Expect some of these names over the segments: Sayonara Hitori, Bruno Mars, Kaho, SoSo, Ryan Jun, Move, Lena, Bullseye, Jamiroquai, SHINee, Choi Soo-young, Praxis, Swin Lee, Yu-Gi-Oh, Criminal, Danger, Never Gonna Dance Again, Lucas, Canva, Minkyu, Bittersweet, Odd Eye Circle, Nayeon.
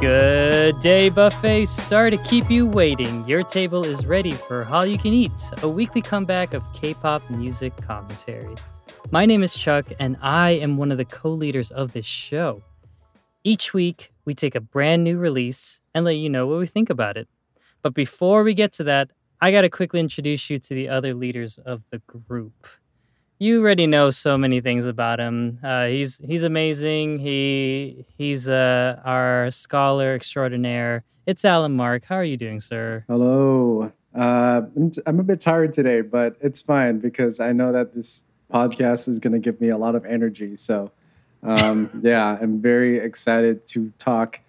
Good day, buffet. Sorry to keep you waiting. Your table is ready for All You Can Eat, a weekly comeback of K-pop music commentary. My name is Chuck, and I am one of the co-leaders of this show. Each week, we take a brand new release and let you know what we think about it. But before we get to that, I gotta quickly introduce you to the other leaders of the group. You already know so many things about him. He's amazing. He's our scholar extraordinaire. It's Alan Mark. How are you doing, sir? Hello. I'm a bit tired today, but it's fine because I know that this podcast is going to give me a lot of energy. So, yeah, I'm very excited to talk.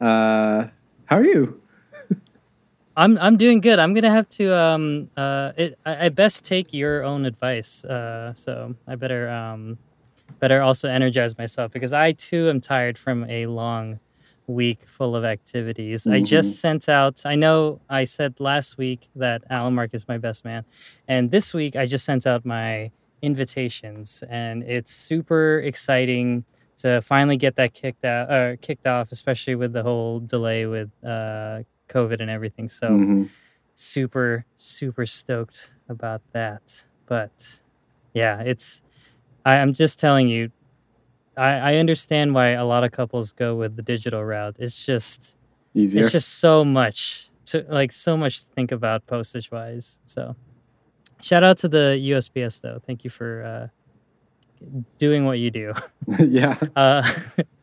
How are you? I'm doing good. I'm gonna have to I best take your own advice. So I better also energize myself because I too am tired from a long week full of activities. Mm-hmm. I just sent out. I know I said last week that Alan Mark is my best man, and this week I just sent out my invitations, and it's super exciting to finally get that kicked off, especially with the whole delay with COVID and everything. So super stoked about that. But yeah, I'm just telling you, I understand why a lot of couples go with the digital route. It's just easier. It's just so much to think about postage wise. So shout out to the USPS though. Thank you for doing what you do. Yeah.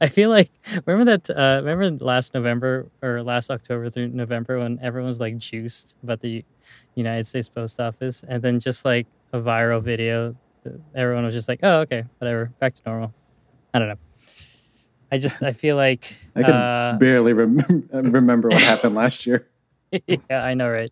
I feel like remember last November or last October through November when everyone's like juiced about the United States Post Office, and then just like a viral video, everyone was just like, oh, okay, whatever, back to normal. I don't know. I feel like I can barely remember what happened last year. Yeah, I know, right?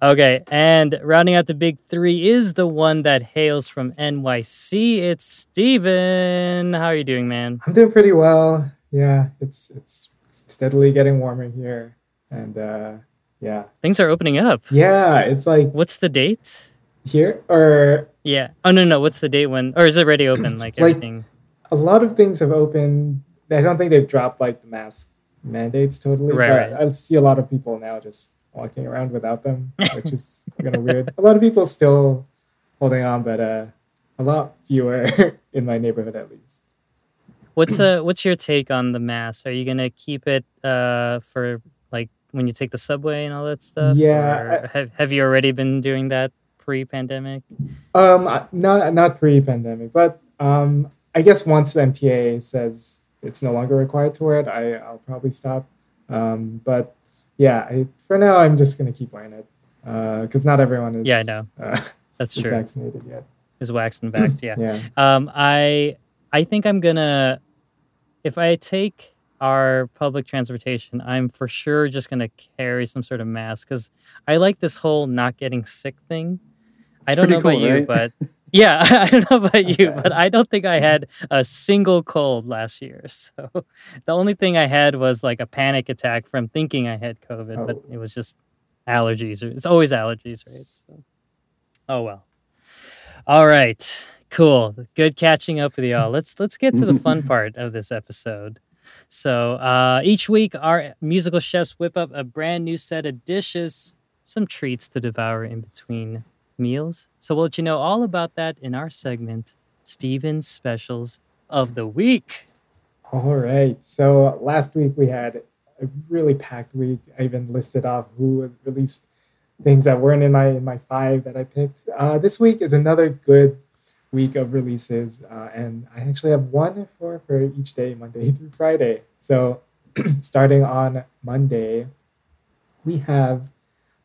Okay, and rounding out the big three is the one that hails from NYC. It's Steven. How are you doing, man? I'm doing pretty well. Yeah, it's steadily getting warmer here. And yeah. Things are opening up. Yeah, it's like... What's the date? Here? Or... Yeah. Oh, no. What's the date when... Or is it already open? Like everything? A lot of things have opened. I don't think they've dropped like the mask mandates totally. Right. I see a lot of people now just... walking around without them, which is kind of weird. A lot of people still holding on, but a lot fewer in my neighborhood, at least. What's your take on the mask? Are you gonna keep it for like when you take the subway and all that stuff? Yeah. Or have you already been doing that pre-pandemic? Not pre-pandemic, but I guess once the MTA says it's no longer required to wear it, I'll probably stop. But yeah, for now, I'm just going to keep wearing it because not everyone is. Yeah, I know. That's true. Vaccinated yet? Is waxed and vaxxed? Yeah. Yeah. I think I'm gonna, if I take our public transportation, I'm for sure just gonna carry some sort of mask because I like this whole not getting sick thing. I don't know about you, but yeah, I don't know about you, but I don't think I had a single cold last year. So the only thing I had was like a panic attack from thinking I had COVID, but it was just allergies. It's always allergies, right? So, oh well. All right, cool. Good catching up with y'all. Let's get to the fun part of this episode. So each week, our musical chefs whip up a brand new set of dishes, some treats to devour in between meals. So we'll let you know all about that in our segment, Steven's Specials of the Week. All right. So last week we had a really packed week. I even listed off who released things that weren't in my five that I picked. This week is another good week of releases. And I actually have one for each day, Monday through Friday. So starting on Monday, we have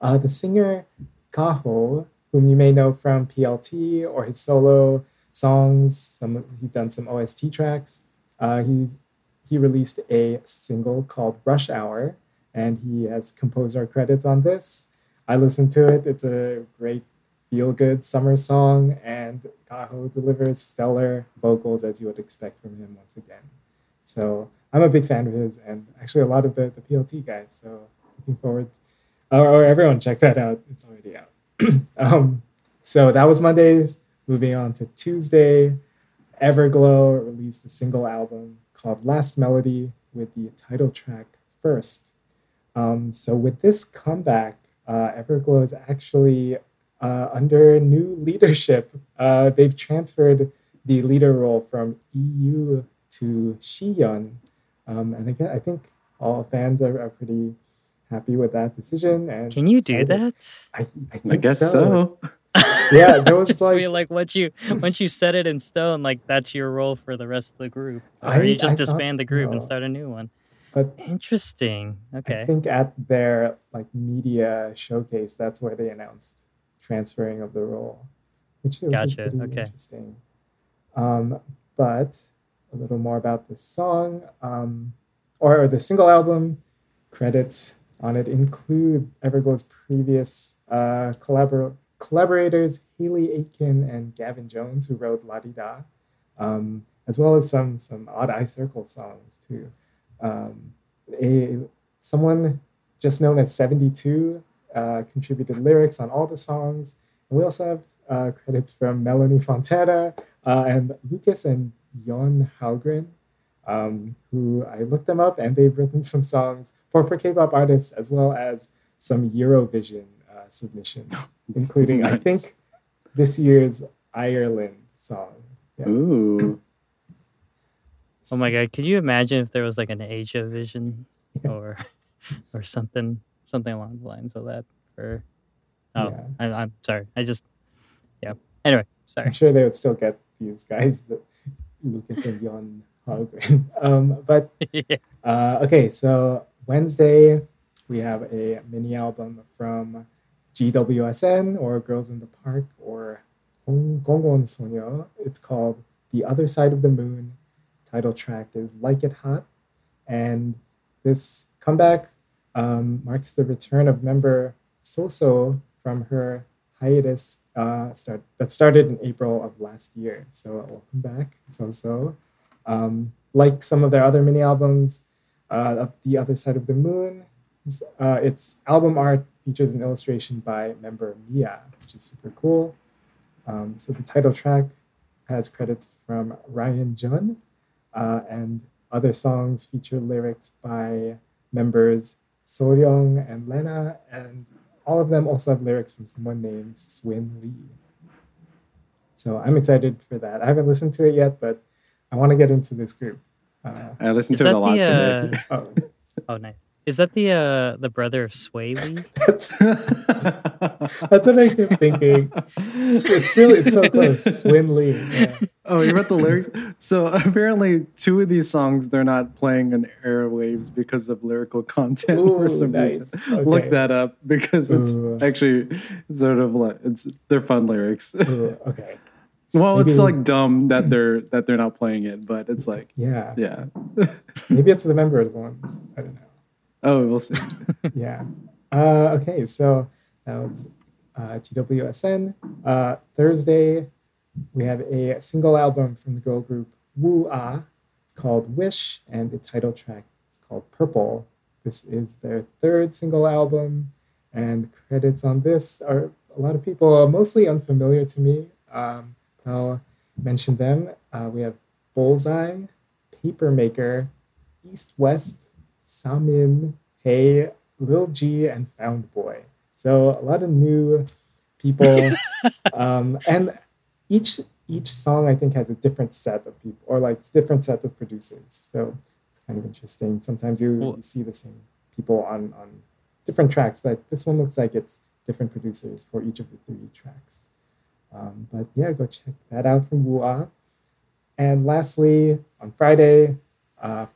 the singer Kaho, whom you may know from PLT or his solo songs. He's done some OST tracks. He released a single called Rush Hour, and he has composer credits on this. I listened to it. It's a great feel-good summer song, and Kaho delivers stellar vocals as you would expect from him once again. So I'm a big fan of his, and actually a lot of the PLT guys. So looking forward to, or everyone check that out. It's already out. So that was Mondays. Moving on to Tuesday, Everglow released a single album called Last Melody with the title track First. So with this comeback, Everglow is actually under new leadership. They've transferred the leader role from EU to Shiyeon. And again, I think all fans are pretty happy with that decision. And can you do that? I guess so. Yeah, there was just like once you set it in stone, like that's your role for the rest of the group. Or you just disband the group and start a new one. But interesting. Okay. I think at their media showcase, that's where they announced transferring of the role, which gotcha. Is pretty interesting. But a little more about this song, or the single album. Credits on it include Everglow's previous collaborators Haley Aitken and Gavin Jones, who wrote La Di Da, as well as some Odd Eye Circle songs too. Someone just known as 72 contributed lyrics on all the songs. And we also have credits from Melanie Fontana and Lucas and Jon Hallgren, who I looked them up, and they've written some songs for K-pop artists as well as some Eurovision submissions, including nice. I think this year's Ireland song. Yeah. Ooh. Oh my God! Could you imagine if there was an Asia Vision or something along the lines of that? Or I'm sorry. I just Anyway, sorry. I'm sure they would still get these guys, the Lucas and Jon Hallgren. But okay. So Wednesday we have a mini album from GWSN or Girls in the Park or Gongon Sonyo. It's called The Other Side of the Moon. Title track is Like It Hot, and this comeback marks the return of member SoSo from her hiatus that started in April of last year. So welcome back, SoSo. Like some of their other mini albums, The Other Side of the Moon, its album art features an illustration by member Mia, which is super cool. So the title track has credits from Ryan Jun. And other songs feature lyrics by members Soryong and Lena, and all of them also have lyrics from someone named Swin Lee. So I'm excited for that. I haven't listened to it yet, but I want to get into this group. I listened to it a lot today. Oh, nice. Is that the brother of Sway Lee? That's what I kept thinking. It's so close. Swin Lee. Yeah. Oh, you read the lyrics? So apparently two of these songs, they're not playing on airwaves because of lyrical content for some reason. Okay. Look that up because it's actually sort of they're fun lyrics. Ooh, okay. Well, maybe it's dumb that they're not playing it, but it's yeah. Maybe it's the members ones. I don't know. Oh, we'll see. Yeah. Okay, so that was GWSN. Thursday, we have a single album from the girl group Woo Ah. It's called Wish, and the title track is called Purple. This is their third single album, and credits on this are a lot of people, mostly unfamiliar to me. I'll mention them. We have Bullseye, Papermaker, East West, Samin, Hey, Lil G, and Found Boy. So a lot of new people, and each song I think has a different set of people, or different sets of producers. So it's kind of interesting. Sometimes you see the same people on different tracks, but this one looks like it's different producers for each of the three tracks. But yeah, go check that out from Woo Ah. And lastly, on Friday,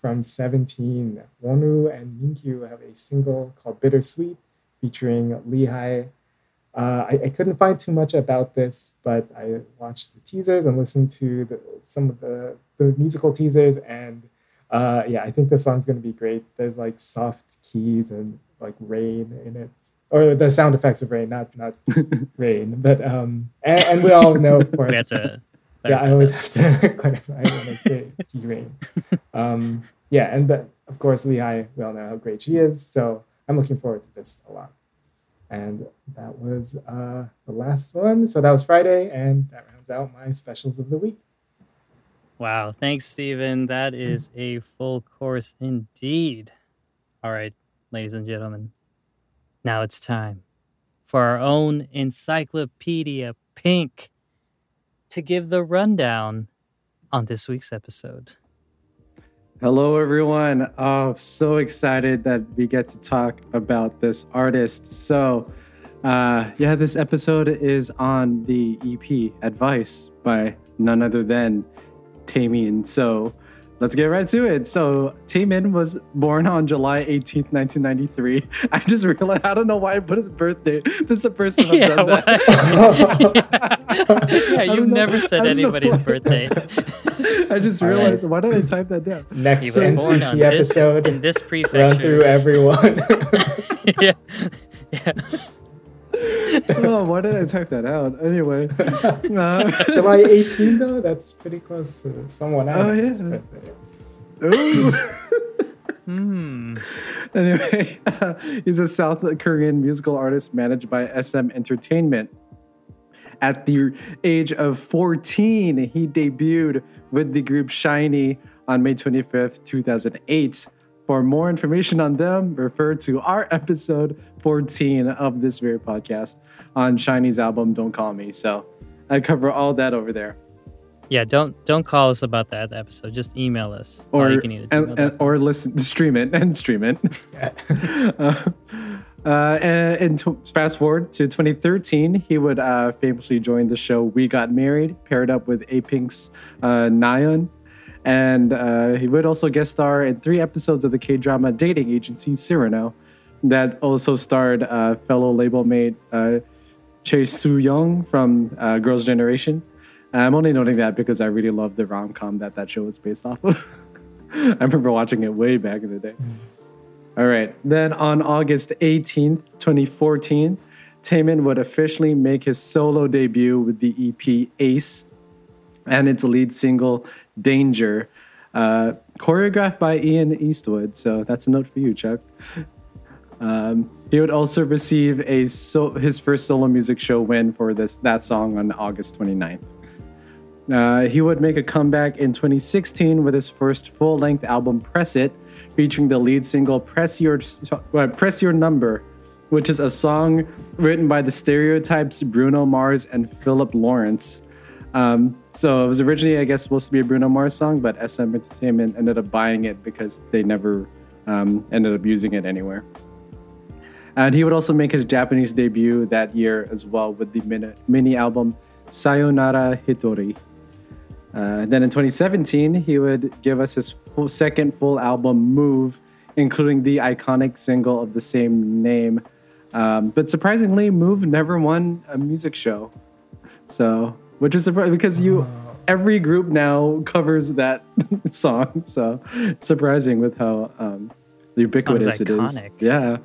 from 17, Wonu and Minkyu have a single called Bittersweet featuring Lehi. I couldn't find too much about this, but I watched the teasers and listened to some of the musical teasers, and I think this song's going to be great. There's soft keys and rain in it, or the sound effects of rain, not rain, but and we all know, of course. That's Yeah, I always have to clarify when I say T-Rain. But of course, Lehi, we all know how great she is. So I'm looking forward to this a lot. And that was the last one. So that was Friday, and that rounds out my specials of the week. Wow. Thanks, Steven. That is a full course indeed. All right, ladies and gentlemen, now it's time for our own Encyclopedia Pink to give the rundown on this week's episode. Hello, everyone. Oh, so excited that we get to talk about this artist. So, this episode is on the EP, Advice, by none other than Taemin. So, let's get right to it. So, Taemin was born on July 18th, 1993. I just realized, I don't know why I put his birthday. This is the first time I've done that. You've never said anybody's birthday. I just realized, why did I type that down? Next NCT episode, in this prefecture. Run through everyone. Why did I type that out? Anyway. July 18th, though? That's pretty close to someone else's birthday. Ooh. Anyway, he's a South Korean musical artist managed by SM Entertainment. At the age of 14, he debuted with the group SHINee on May 25th, 2008. For more information on them, refer to our episode 14 of this very podcast on SHINee's album, Don't Call Me. So I cover all that over there. Yeah, don't call us about that episode. Just email us. Or you can either or listen, stream it. Fast forward to 2013, he would famously join the show We Got Married, paired up with A-Pink's Nayeon. And he would also guest star in 3 episodes of the K-drama dating agency Cyrano that also starred fellow label mate Choi Soo-young from Girls' Generation. I'm only noting that because I really love the rom-com that show was based off of. I remember watching it way back in the day. All right. Then on August 18th, 2014, Taemin would officially make his solo debut with the EP Ace and its lead single, Danger, choreographed by Ian Eastwood. So that's a note for you, Chuck. He would also receive his first solo music show win for that song on August 29th. He would make a comeback in 2016 with his first full-length album, Press It, featuring the lead single, Press Your Number, which is a song written by the Stereotypes, Bruno Mars, and Philip Lawrence. So it was originally, I guess, supposed to be a Bruno Mars song, but SM Entertainment ended up buying it because they never ended up using it anywhere. And he would also make his Japanese debut that year as well with the mini album Sayonara Hitori. Then in 2017, he would give us his second full album, Move, including the iconic single of the same name. But surprisingly, Move never won a music show. So... which is surprising because every group now covers that song. So it's surprising with how ubiquitous it is. Yeah.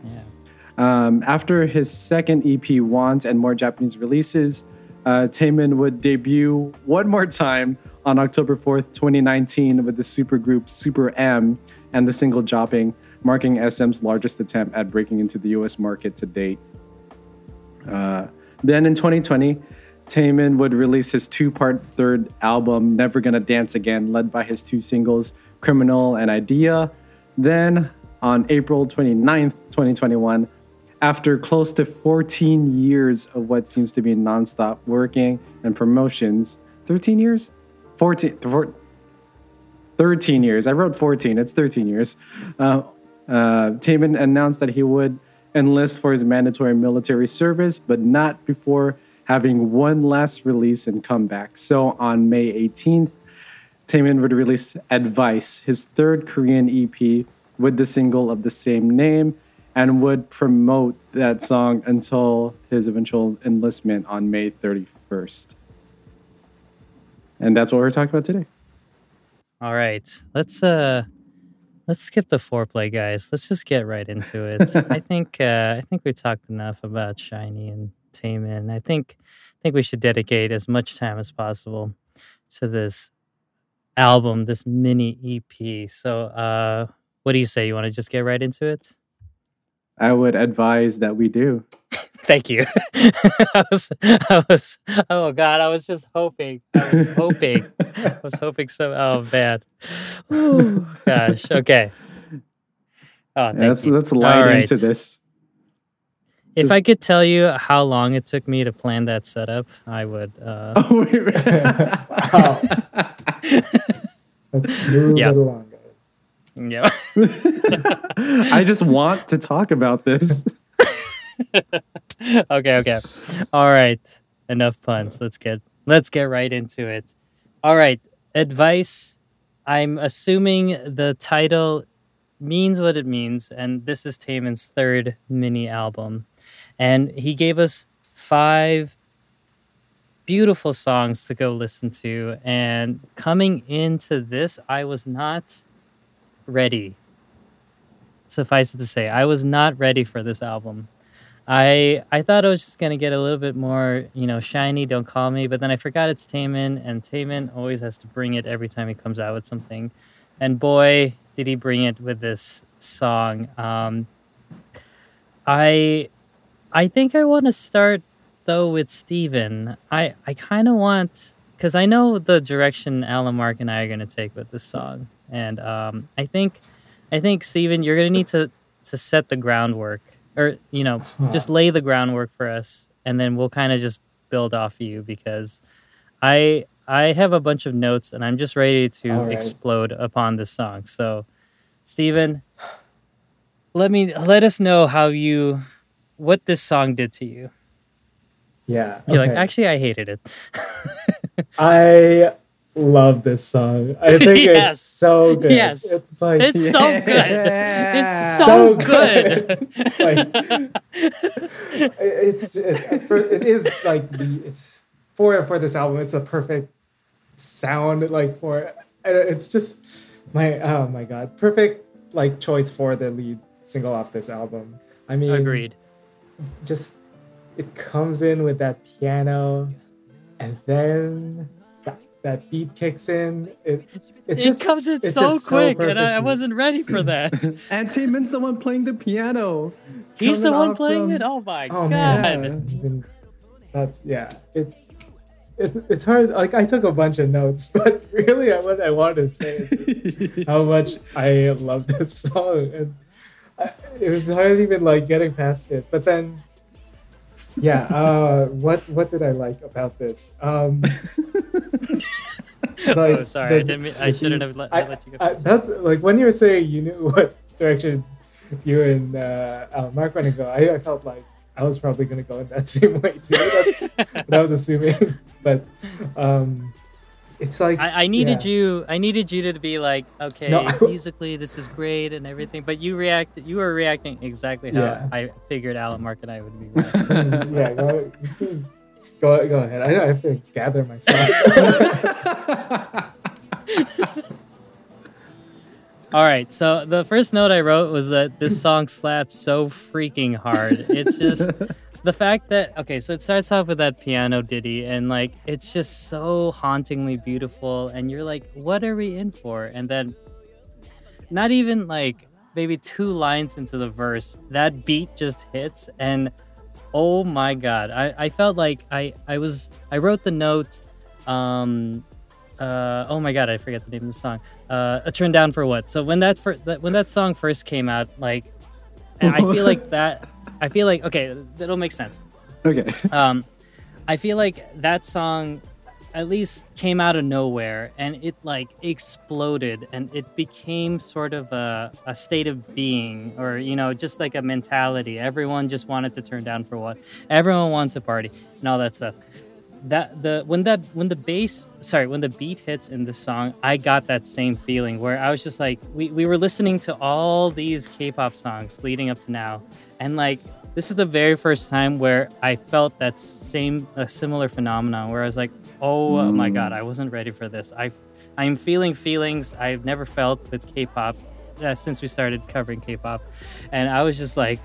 After his second EP, Want, and more Japanese releases, Taemin would debut one more time on October 4th, 2019 with the supergroup Super M and the single Jopping, marking SM's largest attempt at breaking into the U.S. market to date. Then in 2020... Taemin would release his 2-part third album, Never Gonna Dance Again, led by his 2 singles, Criminal and Idea. Then, on April 29th, 2021, after close to 14 years of what seems to be nonstop working and promotions, 13 years? 13 years. I wrote 14. It's 13 years. Taemin announced that he would enlist for his mandatory military service, but not before having one last release and comeback. So on May 18th, Taemin would release Advice, his third Korean EP with the single of the same name, and would promote that song until his eventual enlistment on May 31st. And that's what we're talking about today. All right. Let's skip the foreplay, guys. Let's just get right into it. I think we talked enough about SHINee and Taemin. I think we should dedicate as much time as possible to this album, this mini EP. So what do you say? You want to just get right into it? I would advise that we do. Thank you. I was hoping so. Oh, man. Ooh, gosh. Okay. Oh, let's light into this. If I could tell you how long it took me to plan that setup, I would. Oh, wait, wait. Wow. Let's move it along, guys. Yeah. I just want to talk about this. Okay. All right. Enough puns. Let's get right into it. All right. Advice. I'm assuming the title means what it means, and this is Taemin's third mini album. And he gave us 5 beautiful songs to go listen to. And coming into this, I was not ready. Suffice it to say, I was not ready for this album. I thought I was just going to get a little bit more, SHINee, Don't Call Me. But then I forgot it's Taemin, and Taemin always has to bring it every time he comes out with something. And boy, did he bring it with this song. I think I want to start, though, with Steven. I kind of want... Because I know the direction Alan, Mark, and I are going to take with this song. And I think Steven, you're going to need to set the groundwork. Or, just lay the groundwork for us. And then we'll kind of just build off of you. Because I have a bunch of notes, and I'm just ready to explode upon this song. So, Steven, let us know what this song did to you. Yeah. You're like, actually, I hated it. I love this song. I think it's so good. Yes. It's like, it's so good. Yeah. It's so good. Like, it's for this album. It's a perfect sound, it's just my God, perfect choice for the lead single off this album. I mean, agreed. Just it comes in with that piano, and then that beat kicks in. It comes in so quick, so, and I wasn't ready for that. And Taemin's the one playing the piano. He's the one playing it. Oh my God! Man. It's hard. Like, I took a bunch of notes, but really what I wanted to say is just how much I love this song. And it was hard even getting past it. But then, what did I like about this? Sorry, I shouldn't have let you go. That's when you were saying you knew what direction you and Alan Mark were going to go, I felt like I was probably going to go in that same way too. That's what I was assuming. But it's like I needed you. I needed you to be like, okay, musically this is great and everything. But you were reacting exactly how I figured Alan, Mark, and I would be. Yeah, go ahead. I have to gather myself. All right, so the first note I wrote was that this song slaps so freaking hard. It's just the fact that, so it starts off with that piano ditty, and it's just so hauntingly beautiful, and you're like, what are we in for? And then not even maybe 2 lines into the verse, that beat just hits, and oh my God. I felt like I wrote the note, oh my God, I forget the name of the song. A Turn Down for What? So when that song first came out, I feel like okay, it'll make sense. Okay. I feel like that song at least came out of nowhere, and it exploded, and it became sort of a state of being, or just a mentality. Everyone just wanted to turn down for what? Everyone wanted to party and all that stuff. When the beat hits in the song, I got that same feeling where I was just like, we were listening to all these K-pop songs leading up to now, and this is the very first time where I felt that same similar phenomenon where I was like, oh my God, I wasn't ready for this. I'm feeling feelings I've never felt with K-pop since we started covering K-pop, and I was just like,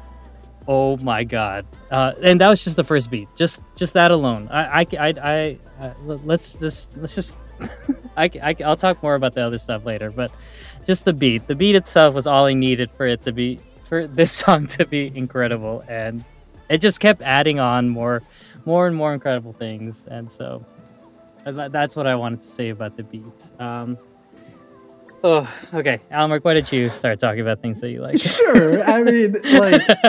oh my God! And that was just the first beat. Just that alone. Let's just I'll talk more about the other stuff later, but just the beat itself was all I needed for this song to be incredible, and it just kept adding on more and more incredible things, and so that's what I wanted to say about the beat. Okay, Almeric, why don't you start talking about things that you like? Sure. I mean,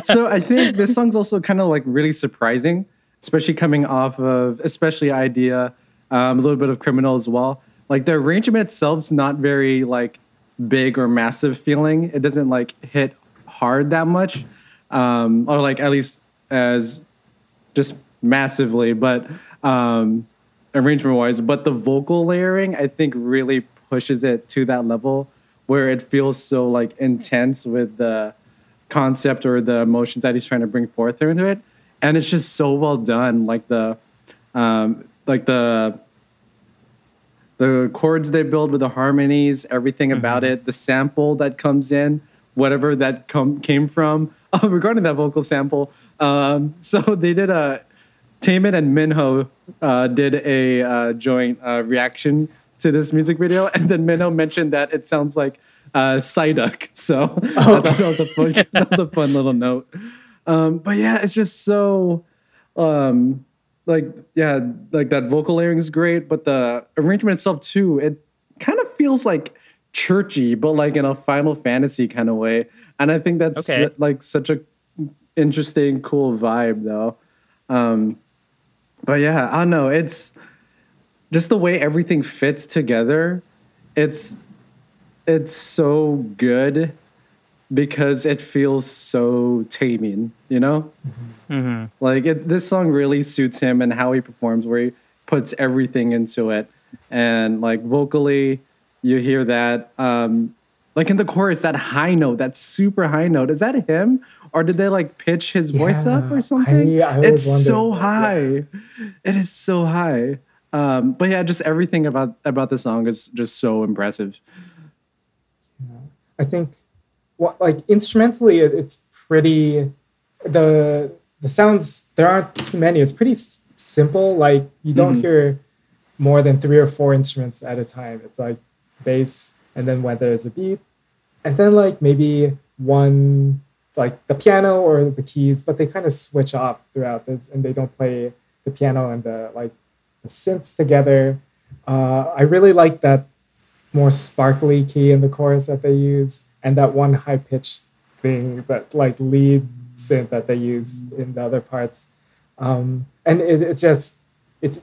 so I think this song's also kind of really surprising, especially coming off of, Idea, a little bit of Criminal as well. The arrangement itself's not very, big or massive feeling. It doesn't, hit hard that much, or, at least as just massively, but arrangement-wise. But the vocal layering, I think, really pushes it to that level where it feels so intense with the concept or the emotions that he's trying to bring forth into it, and it's just so well done. The chords they build with the harmonies, everything about it, the sample that comes in, whatever that came from regarding that vocal sample. So they did Taemin and Minho did a joint reaction to this music video, and then Minho mentioned that it sounds like Psyduck. So I thought that was a fun little note. But yeah, it's just so that vocal layering is great, but the arrangement itself too, it kind of feels churchy, but in a Final Fantasy kind of way. And I think that's such a interesting, cool vibe though. But yeah, I don't know, it's just the way everything fits together, it's so good because it feels so Taemin, you know? Mm-hmm. This song really suits him and how he performs, where he puts everything into it. And, vocally, you hear that. In the chorus, that high note, that super high note, is that him? Or did they, pitch his voice up or something? I it's so high. Yeah. It is so high. But yeah, just everything about the song is just so impressive. Yeah. I think, instrumentally, it's pretty. The sounds, there aren't too many. It's pretty simple. You don't hear more than 3 or 4 instruments at a time. It's bass, and then whether it's a beat, and then maybe one, it's the piano or the keys, but they kind of switch off throughout this, and they don't play the piano and the synths together. I really like that more sparkly key in the chorus that they use, and that one high-pitched thing that lead synth that they use in the other parts. And it's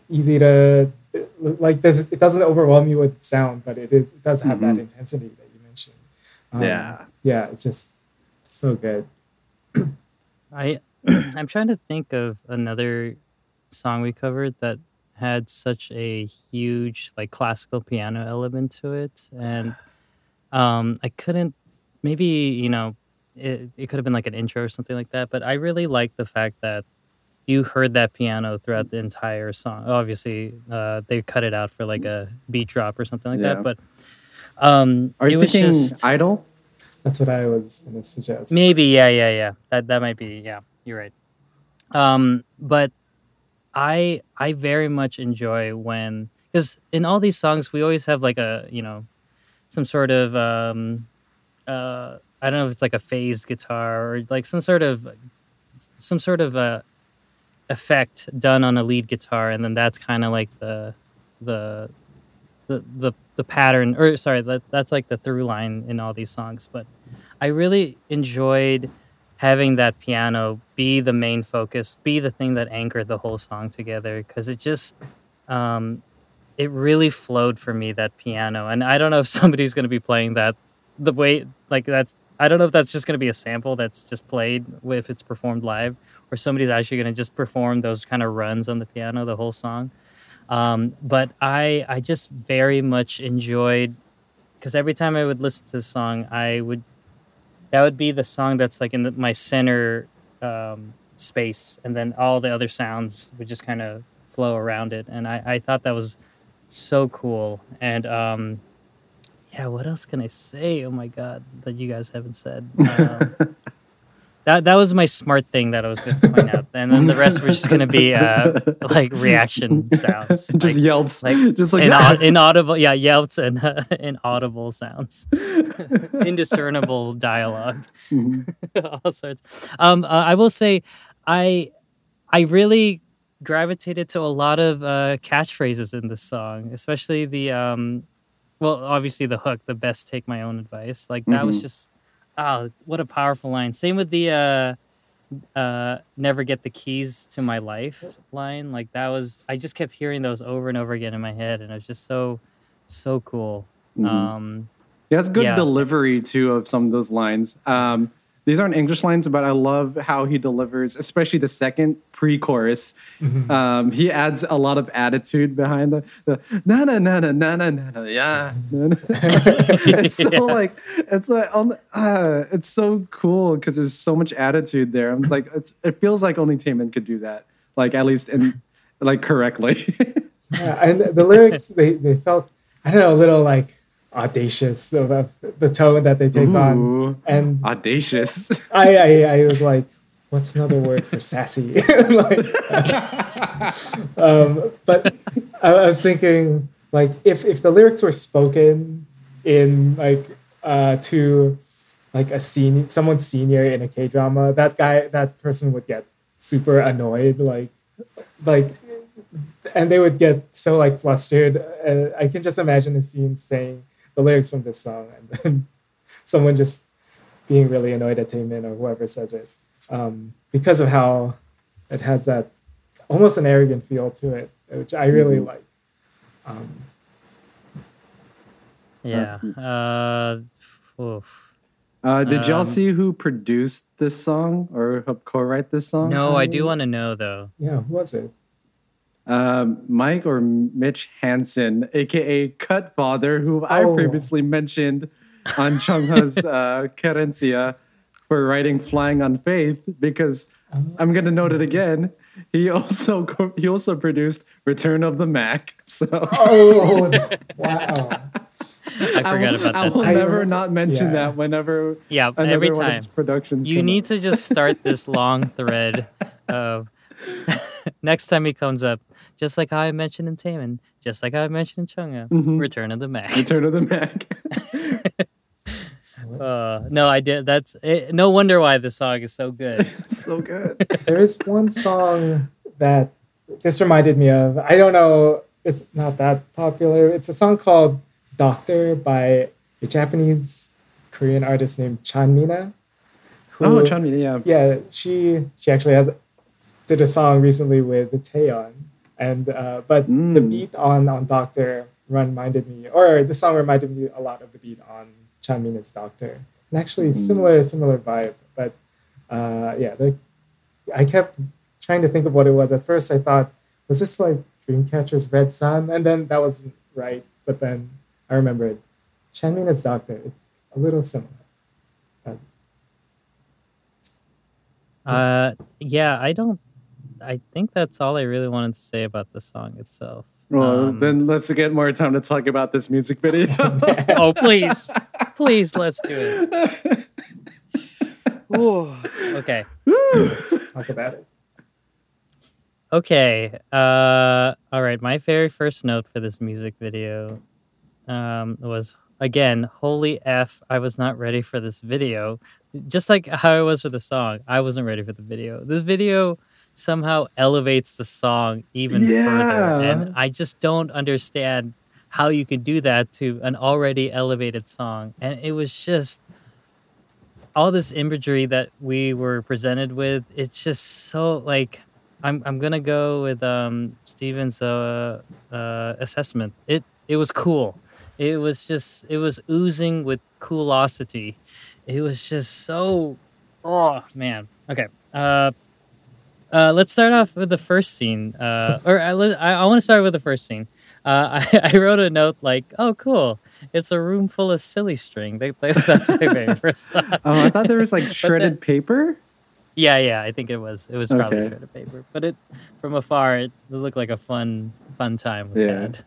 easy to this. It doesn't overwhelm you with sound, but it does have that intensity that you mentioned. Yeah, it's just so good. I'm trying to think of another song we covered that had such a huge classical piano element to it, and I couldn't, maybe it could have been an intro or something like that, but I really like the fact that you heard that piano throughout the entire song. Obviously they cut it out for a beat drop or something that, but are you thinking Idol? That's what I was going to suggest, maybe. Yeah, that might be, yeah, you're right. But I very much enjoy when, because in all these songs we always have some sort of I don't know if it's a phased guitar or some sort of effect done on a lead guitar, and then that's kind of the pattern, or sorry, that's the through line in all these songs. But I really enjoyed having that piano be the main focus, be the thing that anchored the whole song together, because it just, it really flowed for me, that piano. And I don't know if somebody's going to be playing that the way, that's, I don't know if that's just going to be a sample that's just played if it's performed live, or somebody's actually going to just perform those kind of runs on the piano, the whole song. But I just very much enjoyed, because every time I would listen to this song, that would be the song that's in my center space, and then all the other sounds would just kind of flow around it. And I thought that was so cool. And what else can I say? Oh my God, that you guys haven't said. That was my smart thing that I was going to point out. And then the rest were just going to be like reaction sounds. Just like, yelps. Like, just like inaudible. Yeah, yelps and inaudible sounds. Indiscernible dialogue. Mm-hmm. All sorts. I will say I really gravitated to a lot of catchphrases in this song, especially the, well, obviously the hook, the best take my own advice. Like that was just... Oh, what a powerful line. Same with the never get the keys to my life line. Like that was, I just kept hearing those over and over again in my head. And it was just so cool. Mm-hmm. It has good delivery too of some of those lines. These aren't English lines, but I love how he delivers, especially the second pre-chorus. Mm-hmm. He adds a lot of attitude behind the na na na na na na na yeah. It's so like it's so cool because there's so much attitude there. I'm like, it feels like only Taemin could do that, like at least in like correctly. Yeah, and the lyrics they felt a little like audacious of the tone that they take on, and audacious. I was like, what's another word for sassy? Like, but I was thinking like if the lyrics were spoken in like to like a senior, someone's senior in a K-drama, that person would get super annoyed, like. And they would get so like flustered. I can just imagine a scene saying the lyrics from this song and then someone just being really annoyed at Taemin or whoever says it, because of how it has that almost an arrogant feel to it, which I really like. Did y'all see who produced this song or helped co-write this song? No, I do want to know though. Yeah, who was it? Mike or Mitch Hansen, aka Cutfather, who I previously mentioned on Chungha's Querencia for writing "Flying on Faith," because I'm gonna note it again. He also produced "Return of the Mac." So wow. I forgot about that. I will never not mention that whenever. Yeah, every time. You need to just start this long thread of. Next time he comes up, just like how I mentioned in Taemin, just like how I mentioned in Chungha, Return of the Mac. Return of the Mac. No, I did. That's it, no wonder why this song is so good. It's so good. There is one song that this reminded me of. I don't know. It's not that popular. It's a song called Doctor by a Japanese Korean artist named Chanmina. Chanmina, yeah. Yeah, she actually did a song recently with Taeyeon, and but the beat on Doctor reminded me, or the song reminded me a lot of the beat on Chanmina's Doctor, and actually similar vibe. But I kept trying to think of what it was. At first, I thought, was this like Dreamcatcher's Red Sun? And then that wasn't right. But then I remembered Chanmina's Doctor. It's a little similar. I think that's all I really wanted to say about the song itself. Well, then let's get more time to talk about this music video. Oh, please, let's do it. Ooh, okay. Let's talk about it. Okay. All right. My very first note for this music video was, again, holy F, I was not ready for this video. Just like how I was for the song, I wasn't ready for the video. This video somehow elevates the song even further. And I just don't understand how you could do that to an already elevated song. And it was just all this imagery that we were presented with. It's just so like, I'm going to go with Steven's assessment. It was cool. It was oozing with coolosity. It was just so, oh man. Okay. Let's start off with the first scene. I want to start with the first scene. I wrote a note like, oh, cool. It's a room full of silly string. That's my very first thought. Oh, I thought there was like shredded paper? Yeah, I think it was. It was probably shredded paper. But from afar, it looked like a fun time was had.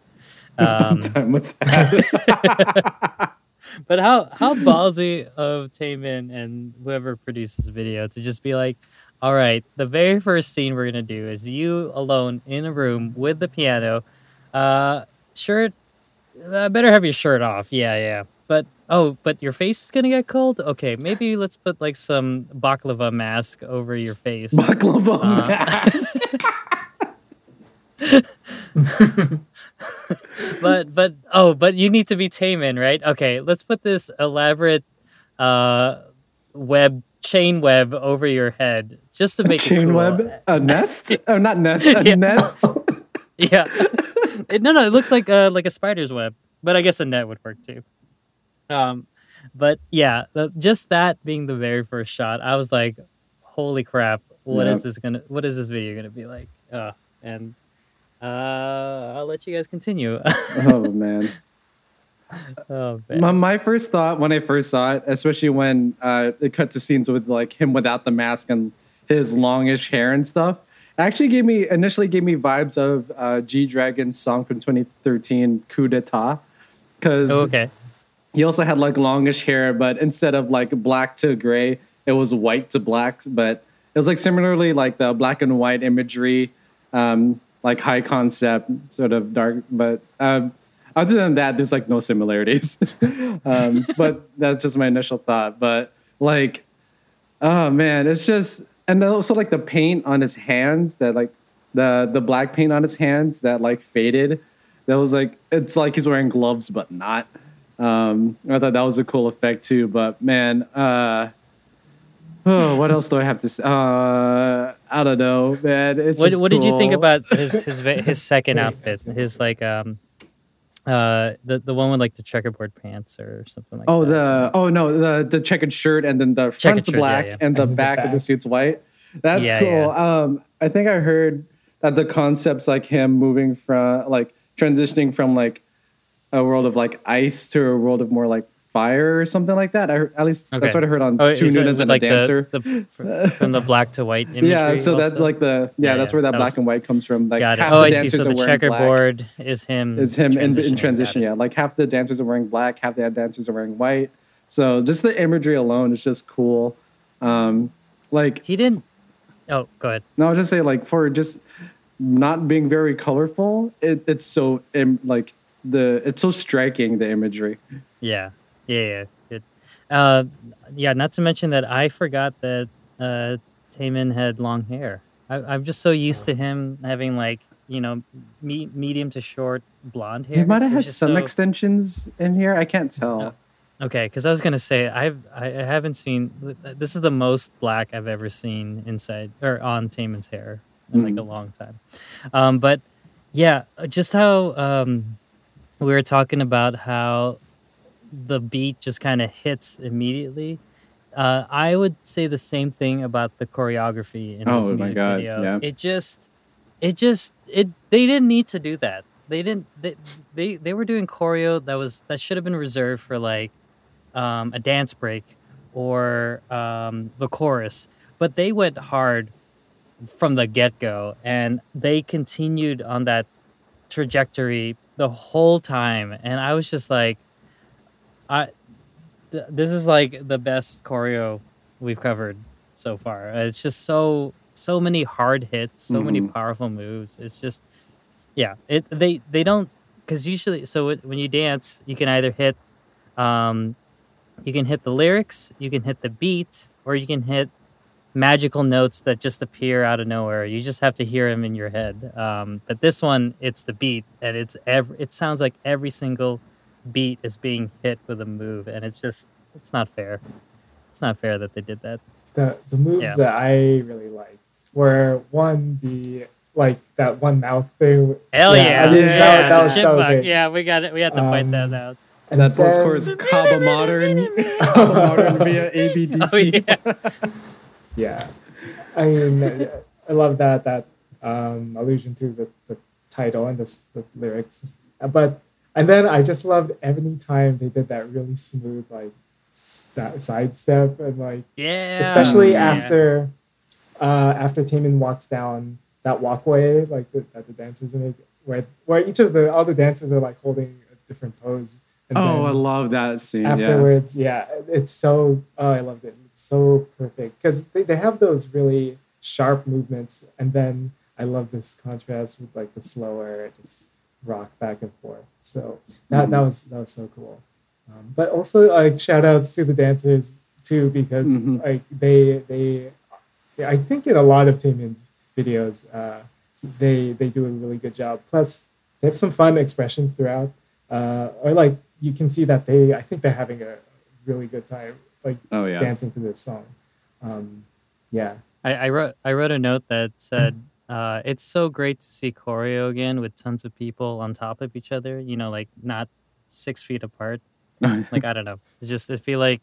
But how ballsy of Taemin and whoever produced this video to just be like, all right, the very first scene we're going to do is you alone in a room with the piano. Shirt, better have your shirt off. Yeah. But your face is going to get cold? Okay, maybe let's put like some baklava mask over your face. Baklava mask. but you need to be Taemin, right? Okay, let's put this elaborate chain web over your head just to make it cool. Chain web? A nest? Oh, not nest. A net? Yeah. It looks like a spider's web, but I guess a net would work too. But yeah, just that being the very first shot, I was like, holy crap, what is this video gonna be like? I'll let you guys continue. Oh man. My first thought when I first saw it, especially when it cut to scenes with like him without the mask and his longish hair and stuff, actually initially gave me vibes of G-Dragon's song from 2013, Coup d'Etat. Because he also had like longish hair, but instead of like black to gray, it was white to black. But it was like similarly like the black and white imagery, like high concept, sort of dark. But other than that, there's like no similarities. But that's just my initial thought. But like, oh man, it's just... And also like the paint on his hands that like the black paint on his hands that like faded. That was like, it's like he's wearing gloves, but not. I thought that was a cool effect too, but man, what else do I have to say? I don't know, man. It's just what cool. Did you think about his second outfit? His like, the one with like the checkerboard pants or something like that. The checkered shirt and then the front's black and the back of the suit's white. That's cool. Yeah. I think I heard that the concepts like him moving from like transitioning from like a world of like ice to a world of more like fire or something like that. That's what I heard on Two Nunas and like a Dancer. From the black to white imagery. That's where that black and white comes from. Like got it. Half the dancers I see. So the checkerboard is him. It's him in transition. Yeah, like half the dancers are wearing black, half the dancers are wearing white. So just the imagery alone is just cool. Like he didn't. Oh, go ahead. No, I'll just say like for just not being very colorful, it's so like it's so striking, the imagery. Yeah. Not to mention that I forgot that Taemin had long hair. I'm just so used to him having like, you know, medium to short blonde hair. He might have had some extensions in here. I can't tell. Okay, because I was gonna say I haven't seen. This is the most black I've ever seen inside or on Taemin's hair in like a long time. But yeah, just how we were talking about how the beat just kind of hits immediately. I would say the same thing about the choreography in this music video. Yeah. They didn't need to do that. They were doing choreo that should have been reserved for like a dance break or the chorus, but they went hard from the get-go and they continued on that trajectory the whole time. And I was just like, this is like the best choreo we've covered so far. It's just so many hard hits, so many powerful moves. It's just, they don't, because usually, when you dance, you can either hit, you can hit the lyrics, you can hit the beat, or you can hit magical notes that just appear out of nowhere. You just have to hear them in your head. But this one, it's the beat, and it sounds like every single beat is being hit with a move, and it's not fair. It's not fair that they did that. The moves that I really liked were that one mouth thing. Hell yeah! I mean, that was so good. Yeah, we got it. We had to fight that out. And that plus chorus Kaba Modern via ABDC. Oh, yeah. Yeah, I mean, I love that allusion to the title and the lyrics, but. And then I just loved every time they did that really smooth like sidestep and like especially after Taemin walks down that walkway like that the dancers make where each of the all the dancers are like holding a different pose And oh, I love that scene. Afterwards, it's so... Oh, I loved it. It's so perfect. Because they have those really sharp movements. And then I love this contrast with like the slower, just rock back and forth. So that was so cool. But also like shout outs to the dancers too, because like they I think in a lot of Taemin's videos, they do a really good job. Plus they have some fun expressions throughout. Or like you can see that I think they're having a really good time like dancing to this song. I wrote a note that said it's so great to see choreo again with tons of people on top of each other, you know, like not 6 feet apart. Like, I don't know. It's just, I feel like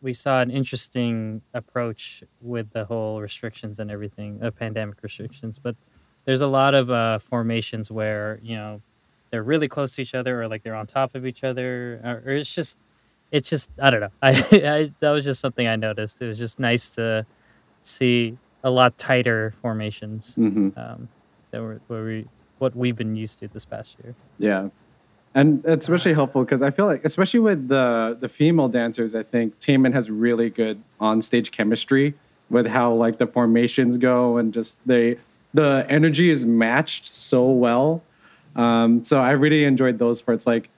we saw an interesting approach with the whole restrictions and everything, pandemic restrictions. But there's a lot of formations where, you know, they're really close to each other or like they're on top of each other. Or it's just I don't know. That was just something I noticed. It was just nice to see a lot tighter formations than what we've been used to this past year. Yeah. And it's especially helpful because I feel like, especially with the female dancers, I think Taemin has really good on-stage chemistry with how like the formations go and just the energy is matched so well. So I really enjoyed those parts, like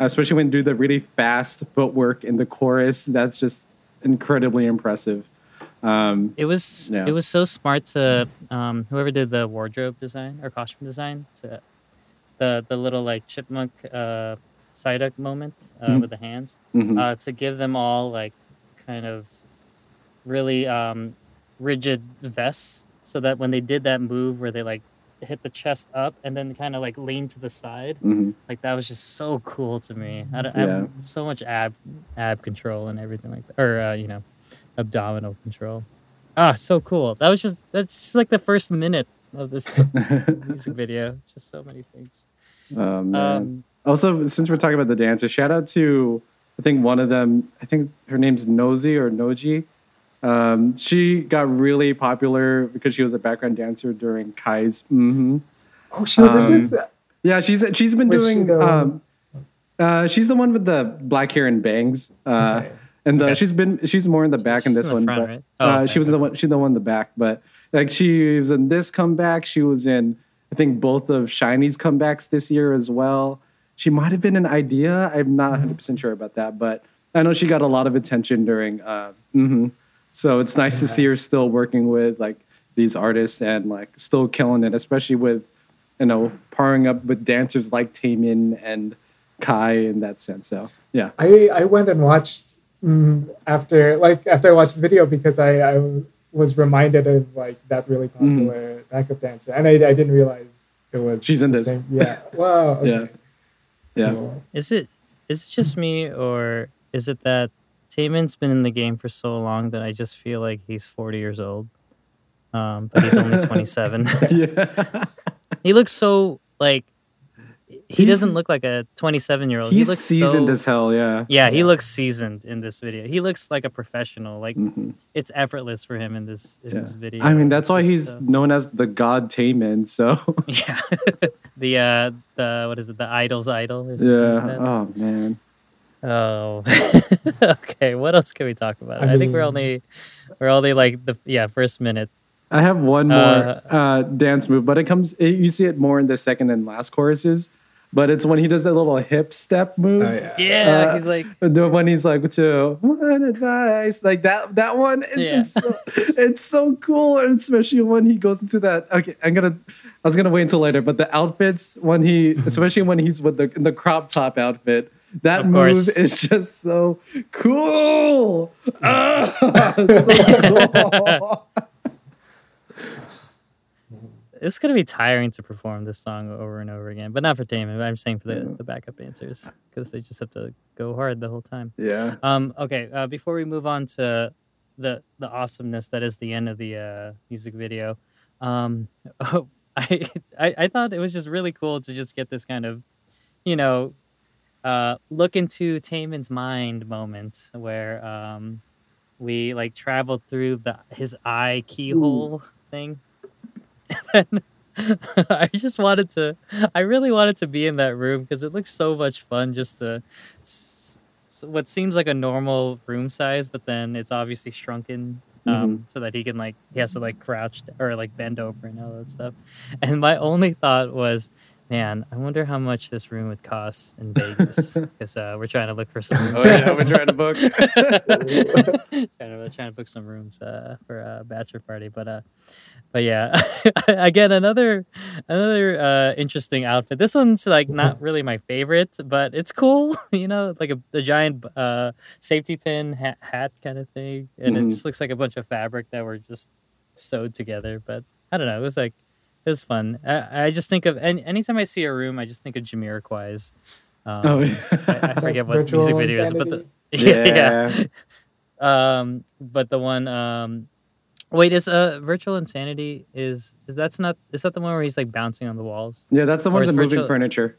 especially when you do the really fast footwork in the chorus. That's just incredibly impressive. It was so smart to whoever did the wardrobe design or costume design to. The little like chipmunk Psyduck moment with the hands to give them all like kind of really rigid vests so that when they did that move where they like hit the chest up and then kind of like lean to the side like that was just so cool to me. I have so much ab control and everything like that, or abdominal control. So cool. That's just like the first minute of this music video. Just so many things. Also, since we're talking about the dancers, shout out to, I think one of them, I think her name's Noji. She got really popular because she was a background dancer during Kai's. Oh, she was in this? Yeah, she's been doing... she's the one with the black hair and bangs. Okay. And she's more in the back in this one. Front, but, right? She's the one in the back, but... Like, she was in this comeback. She was in, I think, both of SHINee's comebacks this year as well. She might have been an Idea. I'm not 100% sure about that. But I know she got a lot of attention during... So it's nice to see her still working with, like, these artists and, like, still killing it, especially with, you know, pairing up with dancers like Taemin and Kai in that sense. So, yeah. I went and watched after I watched the video because I was reminded of like that really popular backup dancer, and I didn't realize it was. She's in this. Same. Yeah. Wow. Okay. Yeah. Cool. Is it just me, or is it that Taemin's been in the game for so long that I just feel like he's 40 years old, but he's only 27. Yeah. He looks so like he doesn't look like a 27-year-old. He's seasoned as hell, yeah. Yeah, he looks seasoned in this video. He looks like a professional. Like it's effortless for him in this video. I mean, that's why he's known as the God Taemin. So yeah, the what is it? The idol's idol. Or something like that. Oh man. Oh. Okay. What else can we talk about? I think we're only like the first minute. I have one more dance move, but you see it more in the second and last choruses. But it's when he does that little hip step move. Oh, yeah, he's like when he's like to "What Advice," like that one. It's just it's so cool, and especially when he goes into that. Okay, I was gonna wait until later, but the outfits when he's with the crop top outfit. That move is just so cool. So cool. It's going to be tiring to perform this song over and over again, but not for Taemin. I'm saying for the backup dancers because they just have to go hard the whole time. Yeah. Okay. Before we move on to the awesomeness that is the end of the music video, I thought it was just really cool to just get this kind of, you know, look into Taemin's mind moment where we like traveled through his eye keyhole thing. And then I really wanted to be in that room because it looks so much fun just to, what seems like a normal room size, but then it's obviously shrunken so that he has to crouch or bend over and all that stuff. And my only thought was, man, I wonder how much this room would cost in Vegas because we're trying to look for some rooms. Oh, yeah, we're trying to book. Trying to book some rooms for a bachelor party. But yeah, again, another interesting outfit. This one's not really my favorite, but it's cool. A giant safety pin hat kind of thing. And it just looks like a bunch of fabric that were just sewed together. But I don't know. It was it was fun. I just think of anytime I see a room, I just think of Jamiroquai's. I forget what music video is, but but the one. Wait, is Virtual Insanity is that the one where he's bouncing on the walls? Yeah, that's the one with moving furniture.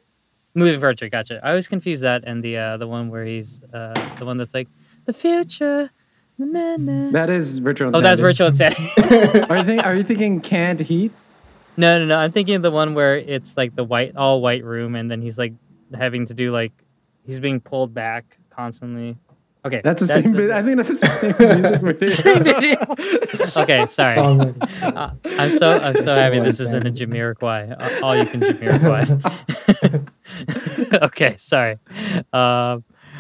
Moving furniture, gotcha. I always confuse that and the one where he's the one that's the future. Na, na. That is Virtual Insanity. Oh, that's Virtual Insanity. Are you thinking Canned Heat? No. I'm thinking of the one where it's the all white room, and then he's having to do he's being pulled back constantly. Okay, that's the same. I think that's the same music video. Same video. Okay, sorry. I'm so happy this isn't a Jamiroquai. All you can Jamiroquai. Okay, sorry.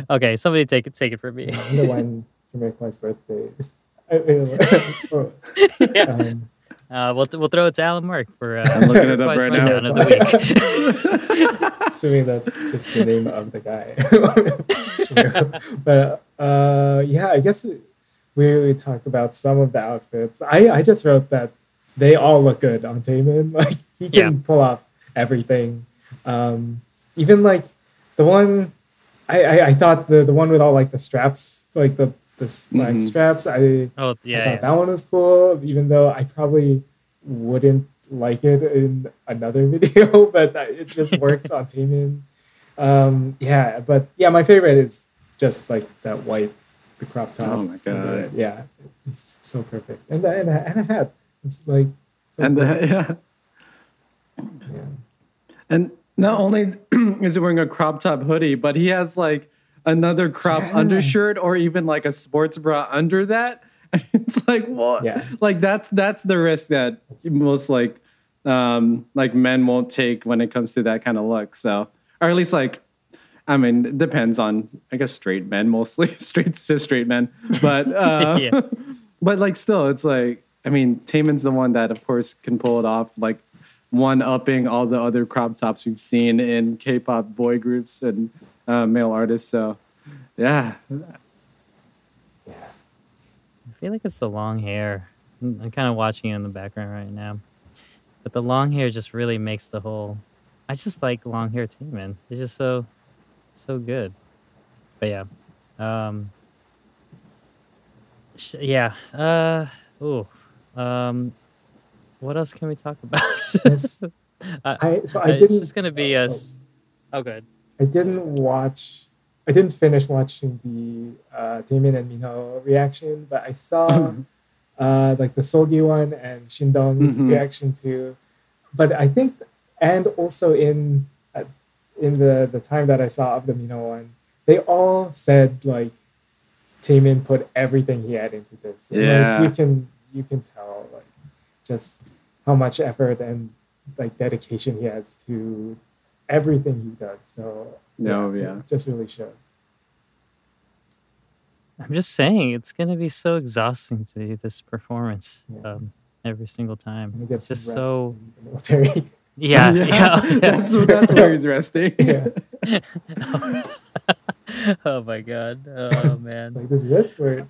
Okay, somebody take it from me. The one Jamiroquai's birthday is. We'll throw it to Alan Mark for I'm looking it up right now. Of the week. Assuming that's just the name of the guy. But I guess we talked about some of the outfits. I just wrote that they all look good on Taemin. He can pull off everything. Even the one I thought the one with all the straps, the black straps. I thought that one was cool, even though I probably wouldn't like it in another video, but it just works on Taemin. My favorite is just that white, the crop top. Oh my god! It's so perfect, and a hat. It's so and perfect. The hat, And not only is he wearing a crop top hoodie, but he has another crop undershirt or even a sports bra under that. It's what? Yeah. That's the risk that most men won't take when it comes to that kind of look. So, or at least it depends on, I guess, straight men, mostly straight men. But, but still, it's Taemin's the one that of course can pull it off. One upping all the other crop tops we've seen in K-pop boy groups and male artists. So, yeah. I feel like it's the long hair. I'm kind of watching it in the background right now, but the long hair just really makes the whole. I just like long hair too, man. It's just so good. But what else can we talk about? It's just gonna be good. I didn't finish watching the Taemin and Minho reaction, but I saw the Solgi one and Shindong's reaction too. But I think, and also in the time that I saw of the Minho one, they all said Taemin put everything he had into this. And, you can tell just how much effort and dedication he has to everything he does. So it just really shows. I'm just saying it's going to be so exhausting to do this performance every single time. It's just so military. That's where he's resting. Oh my god. Oh man. It's this is it. Or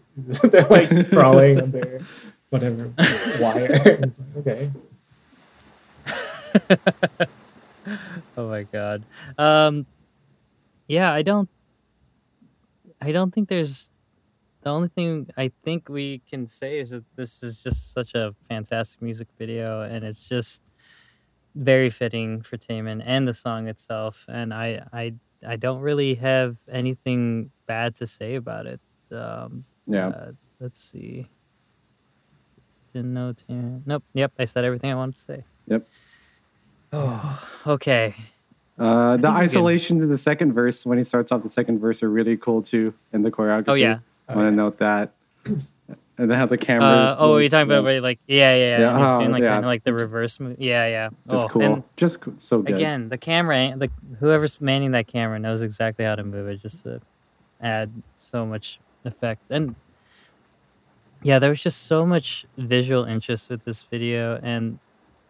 they're crawling under whatever wire. It's okay. Oh my god. I don't think there's. The only thing I think we can say is that this is just such a fantastic music video, and it's just very fitting for Taemin and the song itself. And I don't really have anything bad to say about it. Let's see. Didn't know Taemin. Nope. Yep. I said everything I wanted to say. Yep. Oh, okay. The isolation to the second verse, when he starts off the second verse, are really cool too in the choreography. Oh, yeah. I want to note that. And then have the camera. Oh, you're talking about like, yeah. And he's doing like kind of like the reverse move. Yeah. Just cool. And just so good. Again, the camera, whoever's manning that camera knows exactly how to move it just to add so much effect. And yeah, there was just so much visual interest with this video. And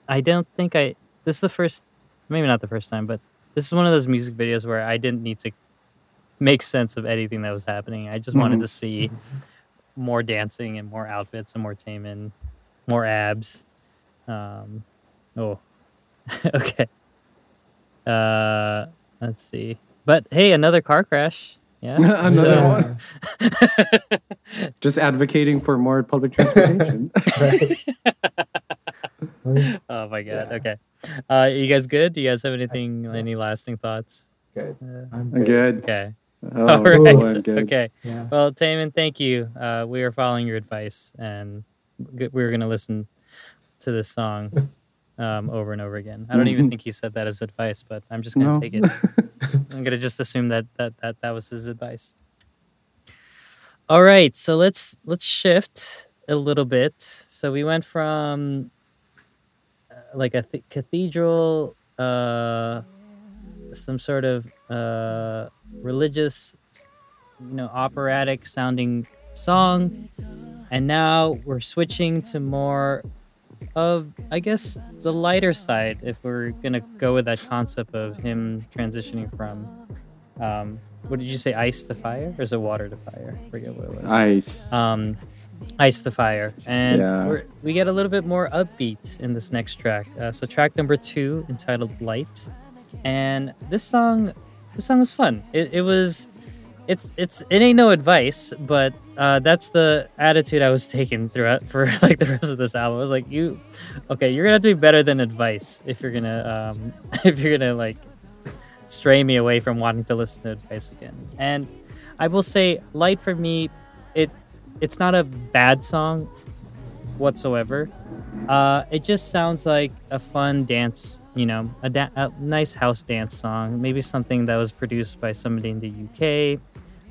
I don't think this is the first, maybe not the first time, but this is one of those music videos where I didn't need to make sense of anything that was happening. I just wanted to see more dancing and more outfits and more Taemin, more abs. Okay. Let's see. But hey, another car crash. Yeah. Another one. Just advocating for more public transportation. Oh my God. Yeah. Okay. Are you guys good? Do you guys have any lasting thoughts? Good. I'm good. Okay. All right. I'm good. Okay. Yeah. Well, Taemin, thank you. We are following your advice, and we're going to listen to this song over and over again. I don't even think he said that as advice, but I'm just going to take it. I'm going to just assume that was his advice. All right. So let's shift a little bit. So we went from like a cathedral, some sort of religious, operatic sounding song, and now we're switching to more of, I guess, the lighter side, if we're gonna go with that concept of him transitioning from what did you say, ice to fire, or is it water to fire? I forget what it was. Ice to fire. And we get a little bit more upbeat in this next track. So track number 2, entitled Light. And this song was fun. It ain't no advice, but that's the attitude I was taking throughout for like the rest of this album. I was like, you're gonna have to be better than advice if you're gonna like stray me away from wanting to listen to advice again. And I will say, Light for me, it's not a bad song whatsoever. It just sounds like a fun dance. A nice house dance song, maybe something that was produced by somebody in the UK.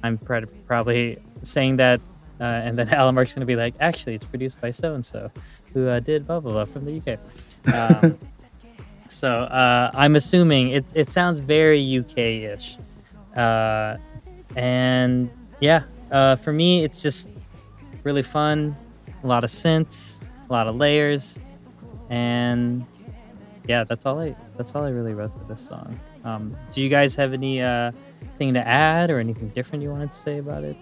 I'm probably saying that, and then Alan Mark's going to be like, actually, it's produced by so-and-so, who did blah, blah, blah from the UK. So I'm assuming it sounds very UK-ish. For me, it's just really fun, a lot of synths, a lot of layers, and... yeah, that's all I really wrote for this song. Do you guys have any thing to add or anything different you wanted to say about it?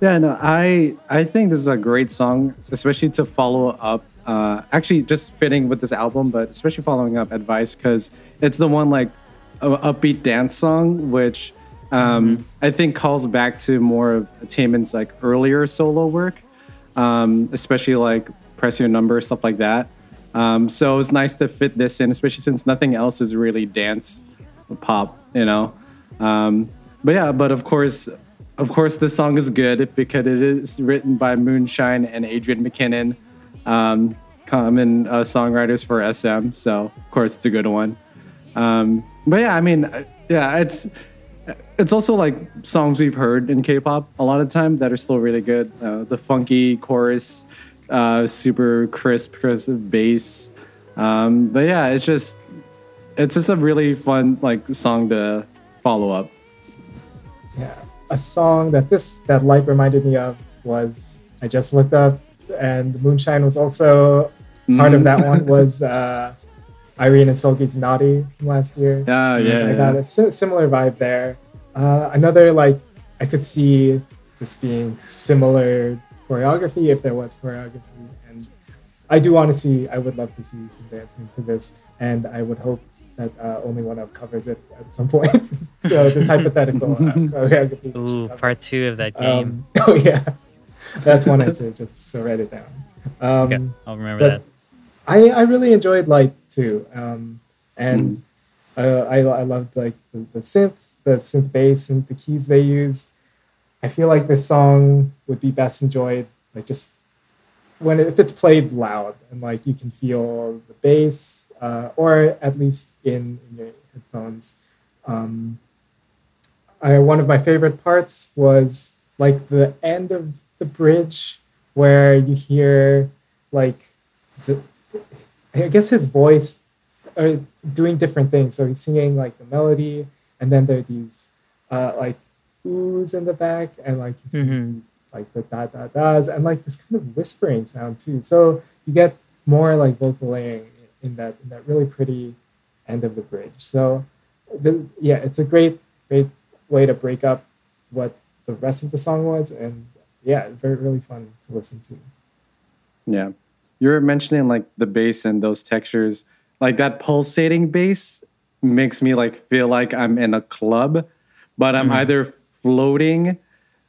Yeah, no, I think this is a great song, especially to follow up. Actually, just fitting with this album, but especially following up Advice, because it's the one like upbeat dance song, which I think calls back to more of Taemin's like earlier solo work, especially like Press Your Number, stuff like that. So it was nice to fit this in, especially since nothing else is really dance pop, But of course, this song is good because it is written by Moonshine and Adrian McKinnon, common songwriters for SM. So of course, it's a good one. It's also like songs we've heard in K-pop a lot of time that are still really good. The funky chorus. Super crisp bass, it's just a really fun like song to follow up. Yeah, a song that Light reminded me of was, I just looked up, and Moonshine was also part of that one, was Irene and Solgi's Naughty from last year. I got a similar vibe there. Another, like, I could see this being similar choreography, if there was choreography, and I would love to see some dancing to this, and I would hope that Only One Up covers it at some point. So this hypothetical choreography. Ooh, part 2 of that game. That's one answer, just so write it down. Okay, I'll remember that. I really enjoyed Light too, and I loved like the synths, the synth bass, and the keys they used. I feel like this song would be best enjoyed like just when it, if it's played loud and like you can feel the bass, or at least in your headphones. One of my favorite parts was like the end of the bridge where you hear like his voice or doing different things. So he's singing like the melody, and then there are these like oohs in the back, and like he sings these, like the da da da's, and like this kind of whispering sound too. So you get more like vocal layering in that really pretty end of the bridge. So it's a great way to break up what the rest of the song was, and very really fun to listen to. Yeah, you were mentioning like the bass and those textures, like that pulsating bass makes me like feel like I'm in a club, but I'm either floating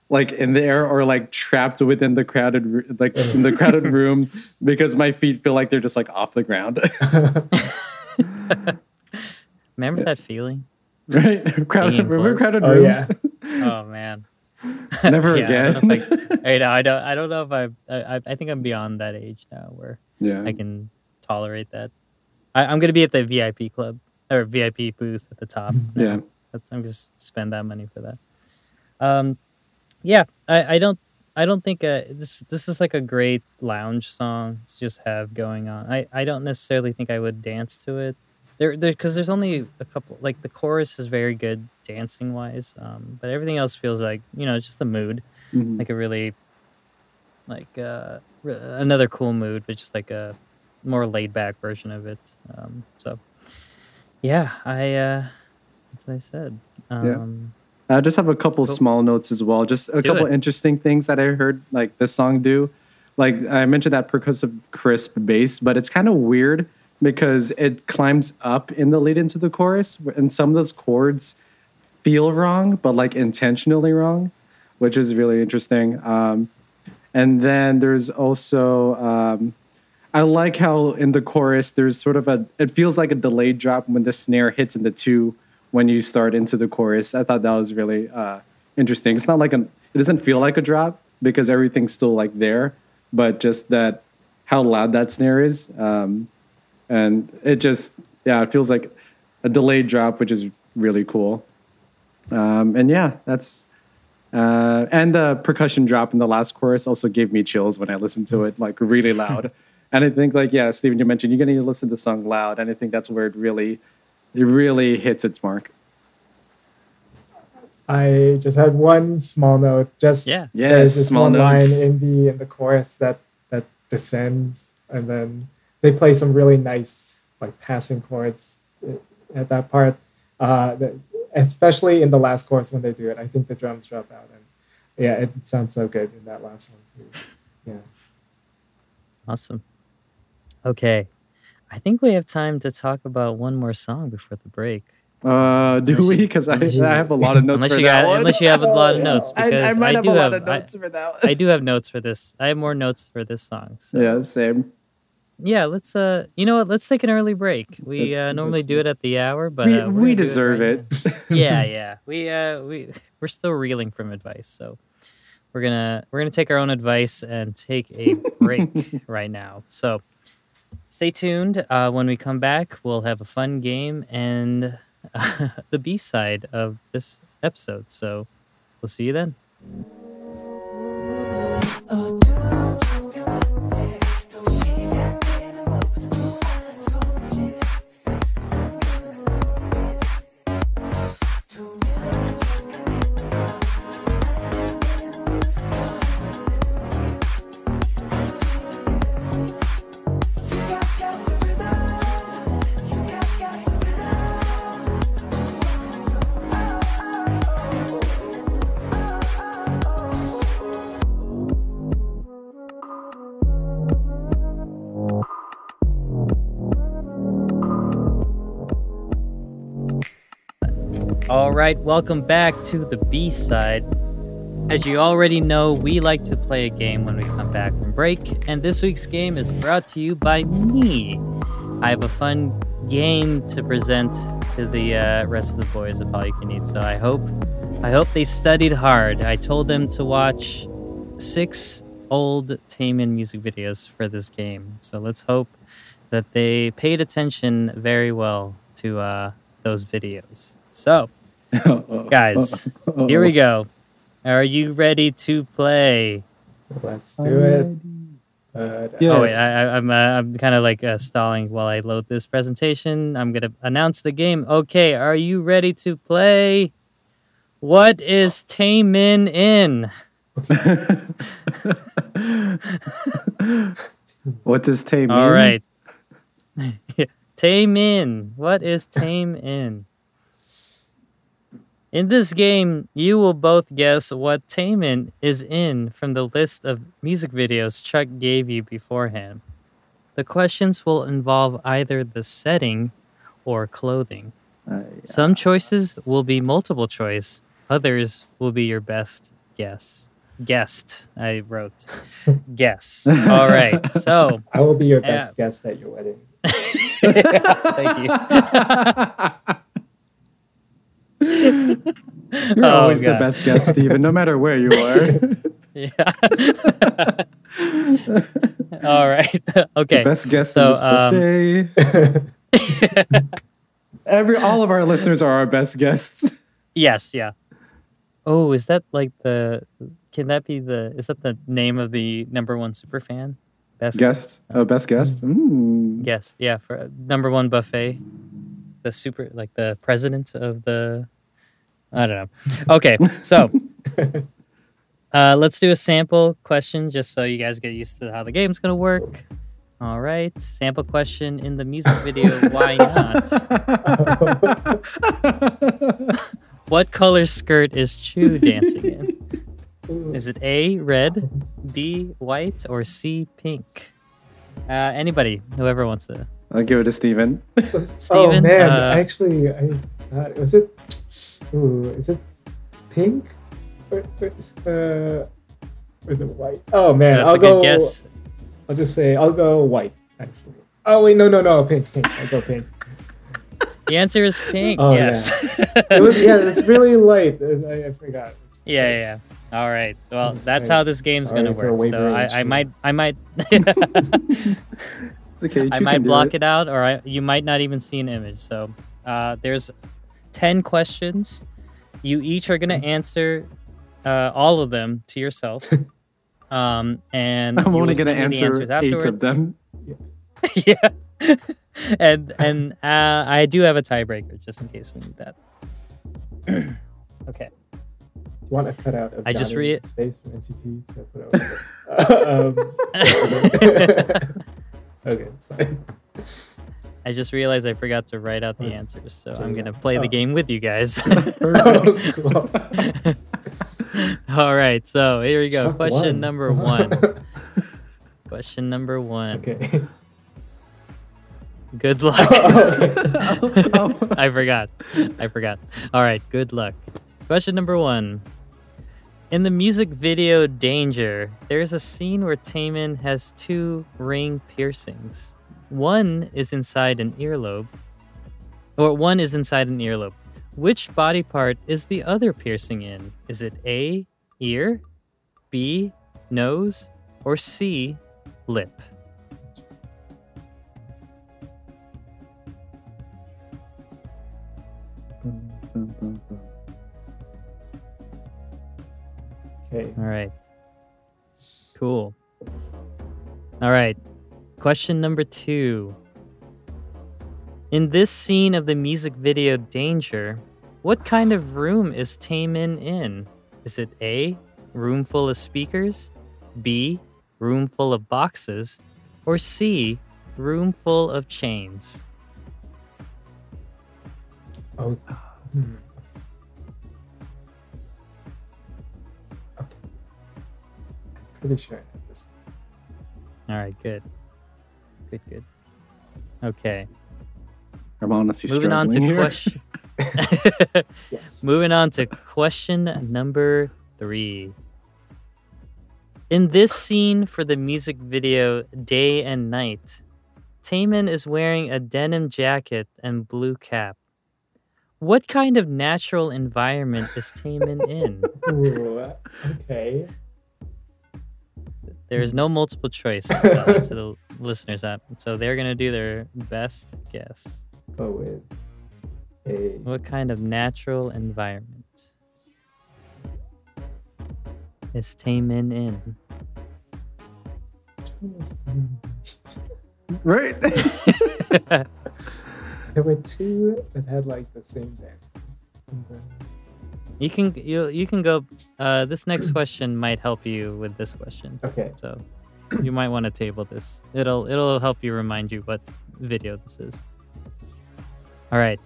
like in the air or like trapped within the crowded in the crowded room because my feet feel like they're just like off the ground. Remember that feeling? Right? Crowded rooms. Yeah. Oh man. Never again. I think I'm beyond that age now where I can tolerate that. I'm going to be at the VIP club or VIP booth at the top. Yeah. I'm just spend that money for that. I don't think this is like a great lounge song to just have going on. I don't necessarily think I would dance to it. Because there's only a couple, like the chorus is very good dancing wise, but everything else feels like, just the mood, like a really, another cool mood, but just like a more laid back version of it. That's what I said. I just have a couple small notes as well. Just a couple interesting things that I heard like this song do. Like I mentioned that percussive crisp bass, but it's kind of weird because it climbs up in the lead into the chorus, and some of those chords feel wrong, but like intentionally wrong, which is really interesting. And then there's also, I like how in the chorus there's sort of it feels like a delayed drop when the snare hits in the two when you start into the chorus. I thought that was really interesting. It's not like it doesn't feel like a drop because everything's still like there, but just that how loud that snare is. And it just, it feels like a delayed drop, which is really cool. And the percussion drop in the last chorus also gave me chills when I listened to it, like really loud. And I think Steven, you mentioned you're going to listen to the song loud. And I think that's where it really hits its mark. I just had one small note. There's this one line in the chorus that descends, and then they play some really nice like passing chords at that part, especially in the last chorus when they do it. I think the drums drop out, and it sounds so good in that last one too. Yeah, awesome. Okay, I think we have time to talk about one more song before the break. Do we? Because I have a lot of notes for that one. Unless you have a lot of notes, because I do have notes for this. I have more notes for this song. So. Yeah, same. Yeah, let's let's take an early break. We normally do it at the hour, but we deserve it. We're still reeling from advice, so we're gonna take our own advice and take a break right now. So stay tuned. When we come back, we'll have a fun game and the B-side of this episode. So we'll see you then. Alright, welcome back to the B-side. As you already know, we like to play a game when we come back from break, and this week's game is brought to you by me. I have a fun game to present to the rest of the boys of All You Can Eat, so I hope they studied hard. I told them to watch 6 old Taemin music videos for this game. So let's hope that they paid attention very well to those videos. So, guys, here we go. Are you ready to play? Let's do it. Yes. Oh wait, I'm kind of like stalling while I load this presentation. I'm gonna announce the game. Okay, are you ready to play? What is Taemin in? What is Taemin? All right. Yeah. Taemin. What is Taemin? In this game, you will both guess what Taemin is in from the list of music videos Chuck gave you beforehand. The questions will involve either the setting or clothing. Yeah. Some choices will be multiple choice. Others will be your best guess. Guest, I wrote. Guess. All right, so. I will be your best guest at your wedding. Yeah, thank you. You're always God. The best guest, Steven, no matter where you are. Yeah. All right. Okay. The best guest in this buffet. All of our listeners are our best guests. Yes. Yeah. Oh, is that like the? Can that be the? Is that the name of the #1 superfan? Best guest. Oh, best guest. Mm. Yes. Yeah. For #1 buffet. The super, like the president of the, I don't know. Okay, so let's do a sample question just so you guys get used to how the game's gonna work. All right, sample question in the music video. Why not? What color skirt is Chu dancing in? Is it A, red, B, white, or C, pink? Anybody, whoever wants to. I'll give it to Steven. Oh man, actually, is it pink or is it white? Oh man, that's a good guess. I'll just say I'll go white. Actually. Oh wait, no, pink. I'll go pink. The answer is pink. Oh, yes. Yeah. It's really light. I forgot. Yeah. All right. Well, that's how this game's gonna work. So I might. Okay, I might block it out, or you might not even see an image. So there's 10 questions. You each are going to answer all of them to yourself. And I'm only going to answer 8 of them. Yeah. Yeah. and I do have a tiebreaker, just in case we need that. Okay. Want to cut out of space from NCT to put over. Okay, it's fine. I just realized I forgot to write out the answers, so I'm going to play the game with you guys. All right, so here we go. Question number 1. Question number 1. Okay. Good luck. I forgot. All right, good luck. Question number 1. In the music video Danger, there's a scene where Taemin has 2 ring piercings. One is inside an earlobe. Which body part is the other piercing in? Is it A, ear, B, nose, or C, lip? Okay. All right. Cool. All right. Question number 2. In this scene of the music video Danger, what kind of room is Taemin in? Is it A, room full of speakers, B, room full of boxes, or C, room full of chains? Oh. Pretty sure I know this. All right, good. Okay. I'm honestly Moving on to question number 3. In this scene for the music video Day and Night, Taemin is wearing a denim jacket and blue cap. What kind of natural environment is Taemin in? Ooh, okay. There is no multiple choice to the listeners app, so they're going to do their best guess. Oh, wait. Hey. What kind of natural environment is Taemin in? Right? There were two that had like the same dances. You can go. This next question might help you with this question. Okay. So you might want to table this. It'll help you remind you what video this is. All right.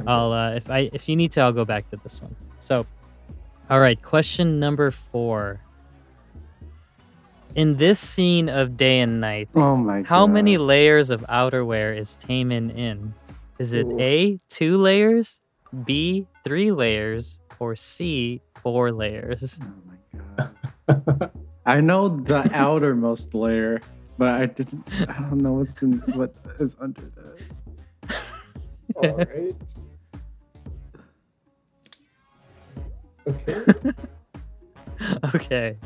Okay. I'll if you need to, I'll go back to this one. So, all right. Question number 4. In this scene of Day and Night, how many layers of outerwear is Taemin in? Is it A, 2 layers, B, 3 layers, or C, 4 layers? Oh my god! I know the outermost layer, but I don't know what is under that. All right. Okay. Okay.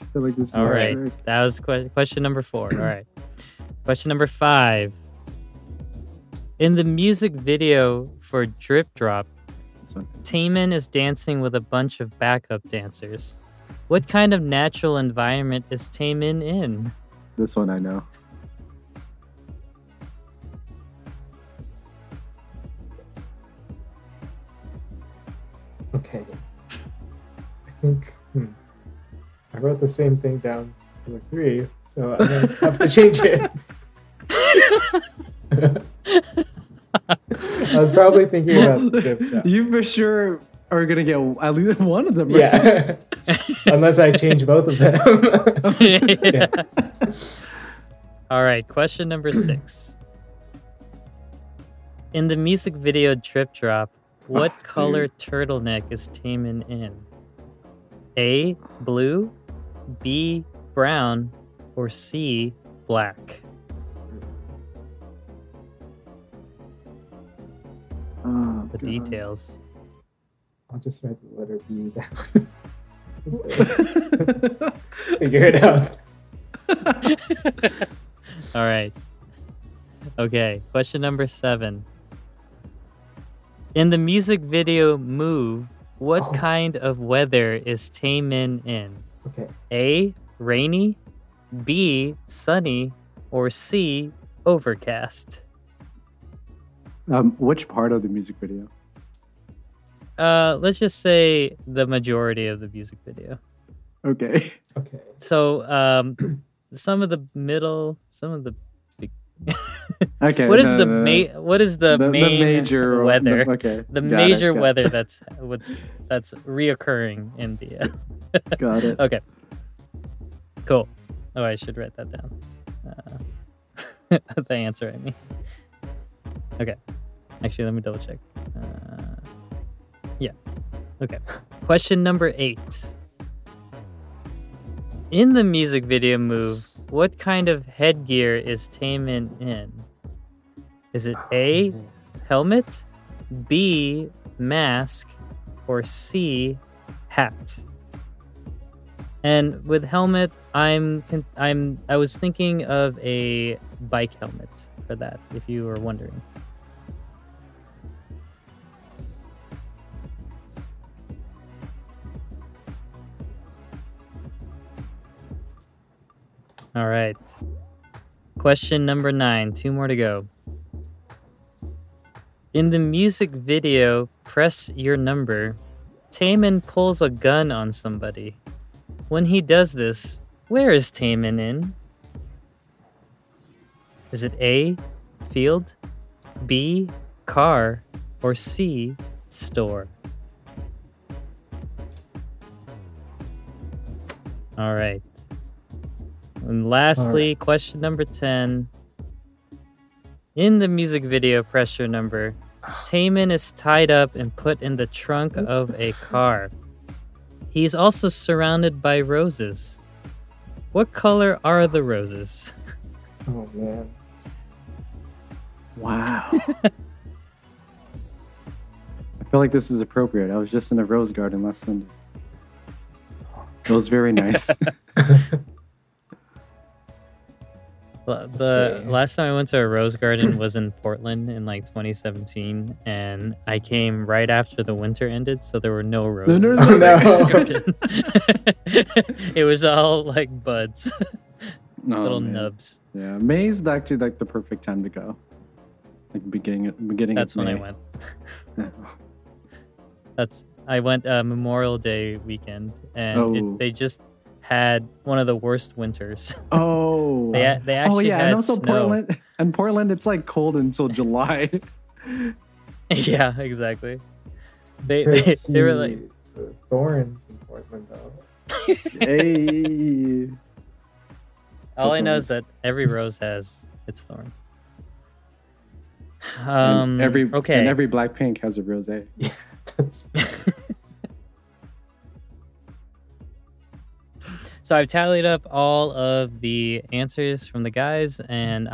I feel like this is all right. Trick. That was question number 4. All right. Question number 5. In the music video for Drip Drop, Taemin is dancing with a bunch of backup dancers. What kind of natural environment is Taemin in? This one I know. Okay. I think... I wrote the same thing down for 3, so I'm going to have to change it. I was probably thinking about the Drip Drop. You for sure are going to get at least one of them. Right? Yeah. Unless I change both of them. Yeah. All right. Question number 6. In the music video Drip Drop, what color turtleneck is Taemin in? A, blue, B, brown, or C, black? Oh, the details. I'll just write the letter B down. Figure it out. All right. Okay, question number 7. In the music video Move, what kind of weather is Taemin in? Okay. A, rainy, B, sunny, or C, overcast? Which part of the music video? Let's just say the majority of the music video. Okay. Okay. So some of the middle, some of the big... Okay. What is the major weather? The major weather that's reoccurring in the. Got it. Okay. Cool. Oh, I should write that down. The answer, I mean. Okay. Actually, let me double check. Yeah. Okay. Question number 8. In the music video Move, what kind of headgear is Taemin in? Is it A, helmet, B, mask, or C, hat? And with helmet, I was thinking of a bike helmet for that, if you were wondering. All right. Question number 9. 2 more to go. In the music video Press Your Number, Taemin pulls a gun on somebody. When he does this, where is Taemin in? Is it A, field, B, car, or C, store? All right. And lastly, question number 10. In the music video Press Your Number, Taemin is tied up and put in the trunk of a car. He's also surrounded by roses. What color are the roses? Oh, man. Wow. I feel like this is appropriate. I was just in a rose garden last Sunday. It was very nice. The last time I went to a Rose Garden was in Portland in like 2017, and I came right after the winter ended, so there were no roses. No. It was all like buds, nubs. Yeah, May is actually like the perfect time to go. Like beginning. That's when May. I went. I went Memorial Day weekend, and they just had one of the worst winters. Oh, they actually had and also snow. Portland, it's like cold until July. Yeah, exactly. They were like the thorns in Portland though. Hey. All I know is that every rose has its thorns. And every Blackpink has a rosé. Yeah, that's... So I've tallied up all of the answers from the guys, and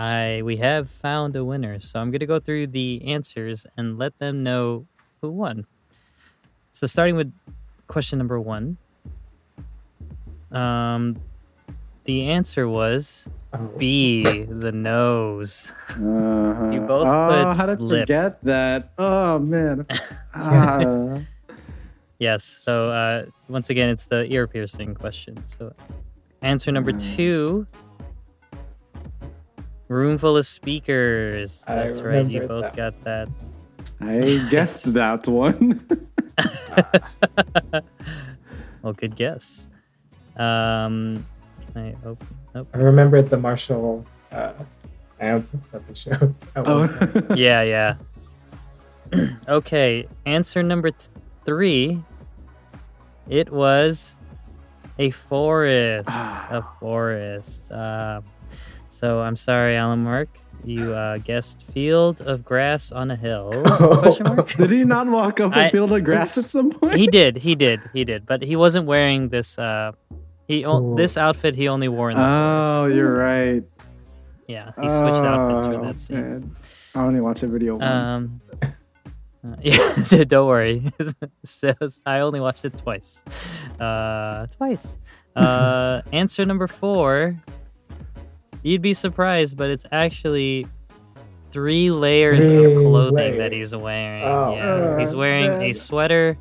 we have found a winner. So I'm going to go through the answers and let them know who won. So starting with question number 1, the answer was B, the nose. You both put how did I forget that? Oh, man. Yes. So once again, it's the ear piercing question. So answer number 2, room full of speakers. That's right. You both got that. I guessed that one. Well, good guess. I remember the Marshall amp that they showed. Yeah. Okay, answer number 3. It was a forest. So I'm sorry, Alan Mark. You guessed field of grass on a hill. Question mark? Did he not walk up a field of grass at some point? He did. But he wasn't wearing this... this outfit he only wore in the forest. Oh, you're right. Yeah, he switched outfits for that scene. Man. I only watched a video once. Yeah, don't worry. I only watched it twice. Answer number 4. You'd be surprised, but it's actually 3 layers of clothing that he's wearing. Oh, yeah. He's wearing a sweater,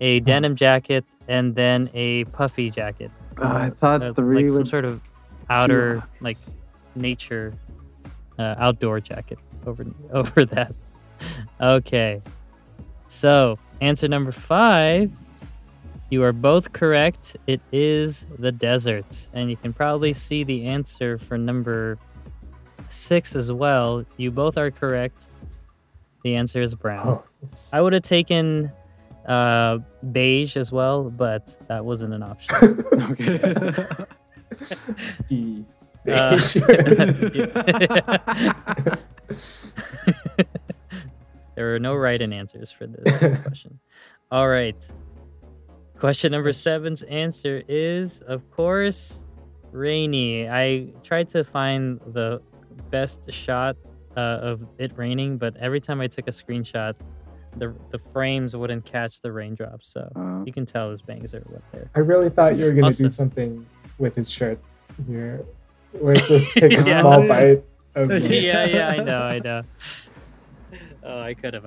a denim jacket, and then a puffy jacket. I thought like some sort of outer, like nature, outdoor jacket over that. Okay. So answer number 5, you are both correct. It is the desert. And you can probably see the answer for number 6 as well. You both are correct. The answer is brown. I would have taken... beige as well, but that wasn't an option. Okay. D. Beige. There are no right-in answers for this question. All right. Question number 7's answer is, of course, rainy. I tried to find the best shot of it raining, but every time I took a screenshot, the frames wouldn't catch the raindrops, so you can tell his bangs are up there. I really thought you were going to do something with his shirt here, where it just takes a small bite of it. Yeah, I know. Oh, I could have.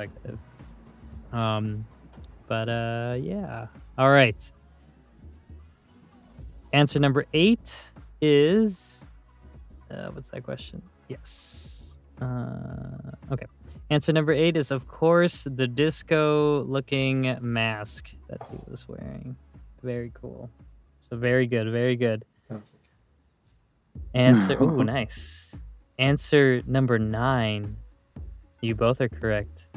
Yeah. All right. Answer number 8 is... what's that question? Yes. Okay. Answer number 8 is, of course, the disco-looking mask that he was wearing. Very cool. So very good. Answer... Ooh, nice. Answer number 9. You both are correct.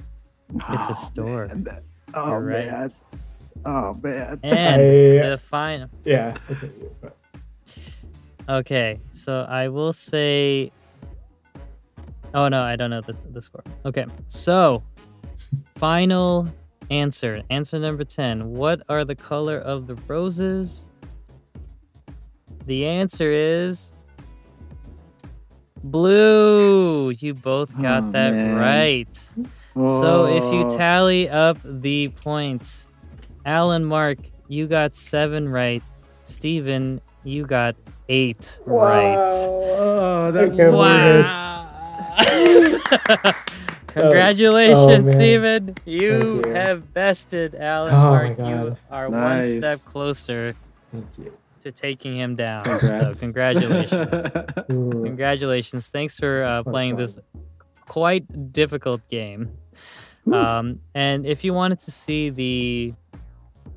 It's a store. Man. Oh, right. Man. Oh, man. And the final... Yeah. Okay, so I will say... Oh, no, I don't know the score. Okay, so final answer. Answer number 10. What are the color of the roses? The answer is blue. Yes. You both got that right. Oh. So if you tally up the points, Alan, Mark, you got 7 right. Steven, you got 8 Whoa. Right. Oh, that wow. Congratulations, Steven. You have bested Alan. You are one step closer to taking him down. Congrats. So congratulations. Congratulations. Thanks for playing this quite difficult game. And if you wanted to see the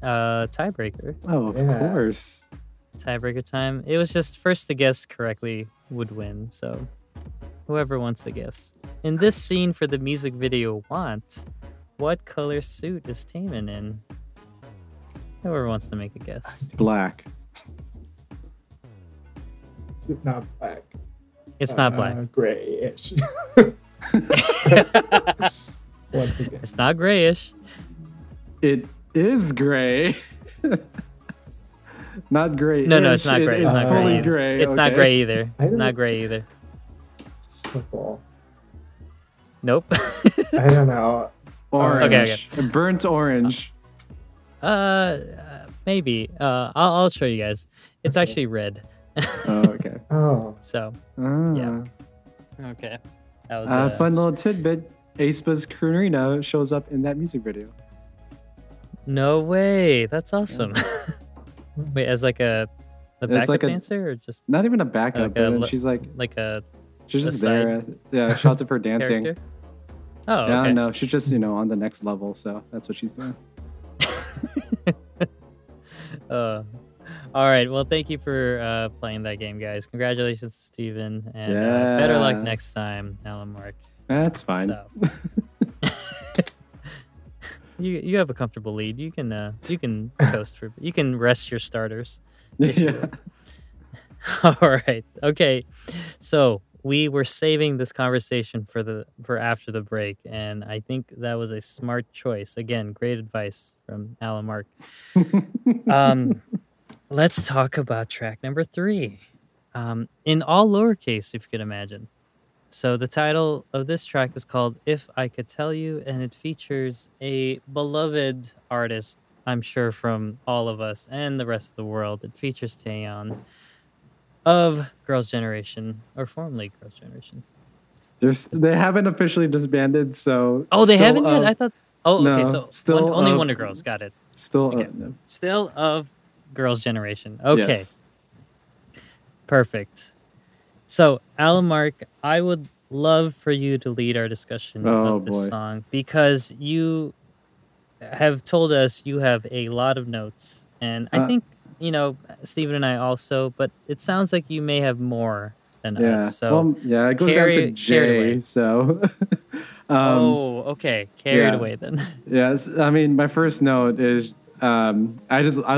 tiebreaker. Oh, of course. Tiebreaker time. It was just first to guess correctly would win. So whoever wants to guess. In this scene for the music video Want, what color suit is Taemin in? Whoever wants to make a guess. Black. Is it not black? It's not black. Grayish. Once again. It's not grayish. It is gray. Not gray. No, it's not gray. It's not gray. Gray. It's not gray either. Not gray either. Football. Nope. I don't know. Orange. Okay. Burnt orange. Maybe. I'll show you guys. It's actually red. Oh, okay. Oh. So. Yeah. Okay. That was a fun little tidbit. Aespa's Katrina shows up in that music video. No way. That's awesome. Wait, as like a backup dancer or just not even a backup, but then she's she's just there. Yeah, shots of her dancing. Character? Oh, okay. No, she's just, on the next level, so that's what she's doing. All right. Well, thank you for playing that game, guys. Congratulations, Steven, and better luck next time, Alan Mark. That's fine. So. You have a comfortable lead. You can coast for. You can rest your starters. Yeah. All right. Okay. So we were saving this conversation for after the break, and I think that was a smart choice. Again, great advice from Alan Mark. Let's talk about track number 3, in all lowercase, if you could imagine. So the title of this track is called If I Could Tell You, and it features a beloved artist, I'm sure, from all of us and the rest of the world. It features Taeyeon of Girls' Generation, or formerly Girls' Generation. They haven't officially disbanded, so... Oh, they haven't yet? I thought... Oh, no, okay, so still only Wonder Girls, got it. Still okay. No. Still of Girls' Generation. Okay. Yes. Perfect. So, Alan Mark, I would love for you to lead our discussion of this song, because you have told us you have a lot of notes. And I think, Steven and I also, but it sounds like you may have more than us. So it goes down to J. So, okay. Carried away then. Yes. I mean, my first note is I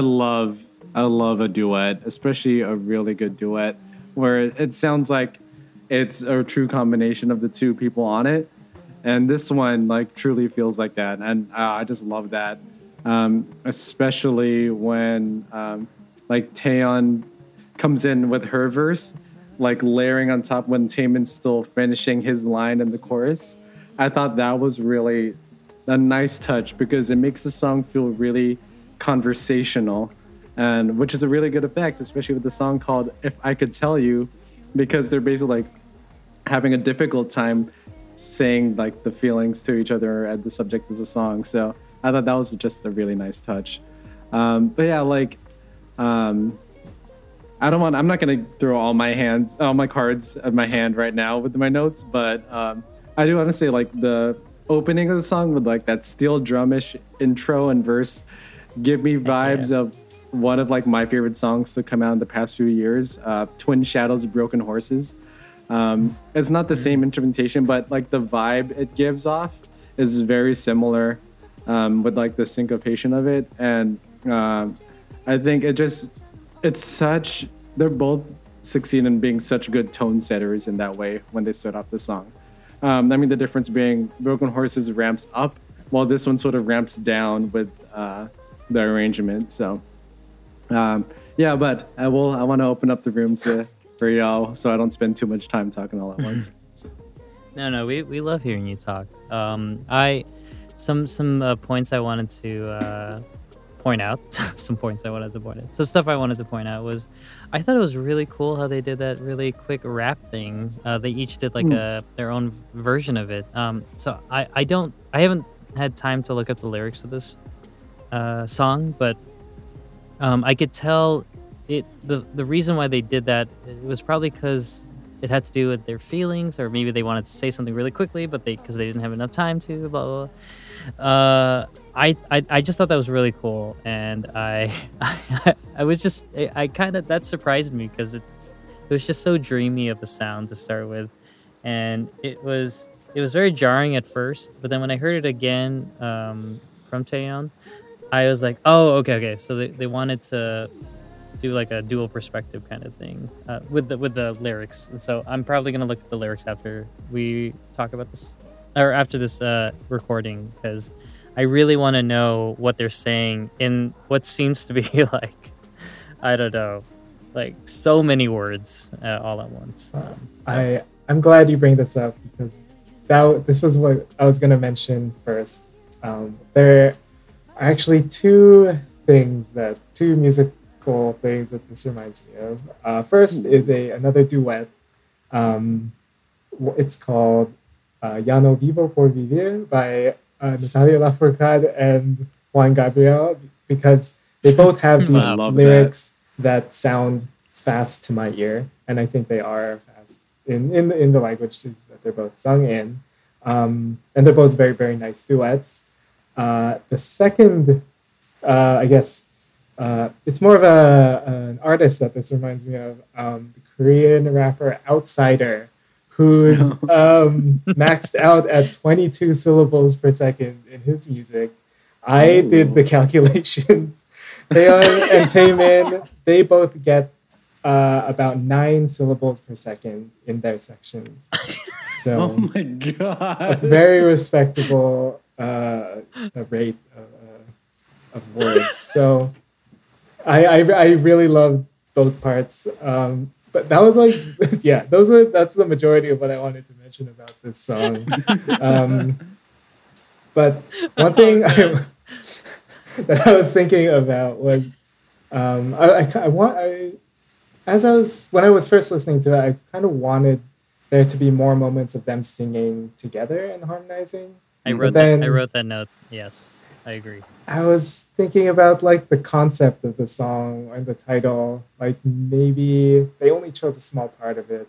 love a duet, especially a really good duet, where it sounds like it's a true combination of the two people on it. And this one truly feels like that. And I just love that. Especially when Taeyeon comes in with her verse, layering on top when Taemin's still finishing his line in the chorus. I thought that was really a nice touch because it makes the song feel really conversational. And which is a really good effect, especially with the song called If I Could Tell You, because they're basically having a difficult time saying the feelings to each other at the subject of the song. So I thought that was just a really nice touch. I'm not going to throw all my cards at my hand right now with my notes, but I do want to say the opening of the song with that steel drumish intro and verse give me vibes of one of my favorite songs to come out in the past few years, Twin Shadows, Broken Horses. It's not the same instrumentation, but the vibe it gives off is very similar with the syncopation of it. And I think they're both succeed in being such good tone setters in that way when they start off the song. I mean, the difference being Broken Horses ramps up while this one sort of ramps down with the arrangement. So but I want to open up the room for y'all so I don't spend too much time talking all at once. No, we love hearing you talk. Some points I wanted to point out some points I wanted to point out. Some stuff I wanted to point out was I thought it was really cool how they did that really quick rap thing. They each did like their own version of it. So I haven't had time to look up the lyrics of this song, but I could tell the reason why they did that, it was probably because it had to do with their feelings, or maybe they wanted to say something really quickly, but because they didn't have enough time to blah blah blah. I just thought that was really cool, and I was just I kind of, that surprised me because it was just so dreamy of a sound to start with, and it was very jarring at first, but then when I heard it again from Taeyeon, I was like, oh, okay. So they wanted to do like a dual perspective kind of thing with the lyrics, and so I'm probably gonna look at the lyrics after we talk about this, or after this recording, because I really want to know what they're saying in what seems to be like, I don't know, like so many words all at once. I'm glad you bring this up, because this was what I was gonna mention first. There are actually two music things that this reminds me of. First is another duet. It's called "Ya No Vivo por Vivir" by Natalia Lafourcade and Juan Gabriel, because they both have these lyrics that sound fast to my ear, and I think they are fast in the languages that they're both sung in, and they're both very, very nice duets. The second, I guess. It's more of an artist that this reminds me of, the Korean rapper Outsider, who's maxed out at 22 syllables per second in his music. I did the calculations. Taeyeon and Taemin, they both get about 9 syllables per second in their sections. So, oh my God. A very respectable rate of words. So... I really loved both parts, but that was like, yeah, that's the majority of what I wanted to mention about this song. But one thing that I was thinking about was when I was first listening to it, I kind of wanted there to be more moments of them singing together and harmonizing. I wrote that note. Yes. I agree. I was thinking about like the concept of the song and the title. Like maybe they only chose a small part of it,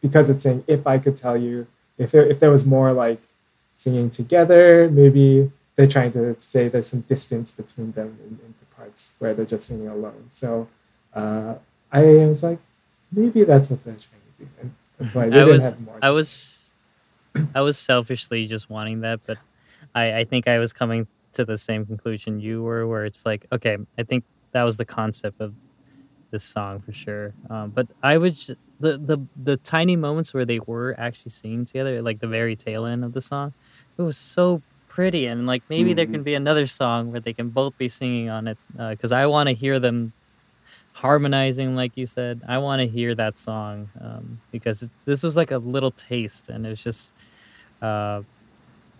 because it's saying "if I could tell you." If there was more like singing together, maybe they're trying to say there's some distance between them in the parts where they're just singing alone. So I was like, maybe that's what they're trying to do. And why they didn't have more. I was selfishly just wanting that, but. I think I was coming to the same conclusion you were, where it's like, okay, I think that was the concept of this song for sure. But I was the tiny moments where they were actually singing together, like the very tail end of the song, it was so pretty. And like maybe there can be another song where they can both be singing on it, because I want to hear them harmonizing, like you said. I want to hear that song because this was like a little taste, and it was just...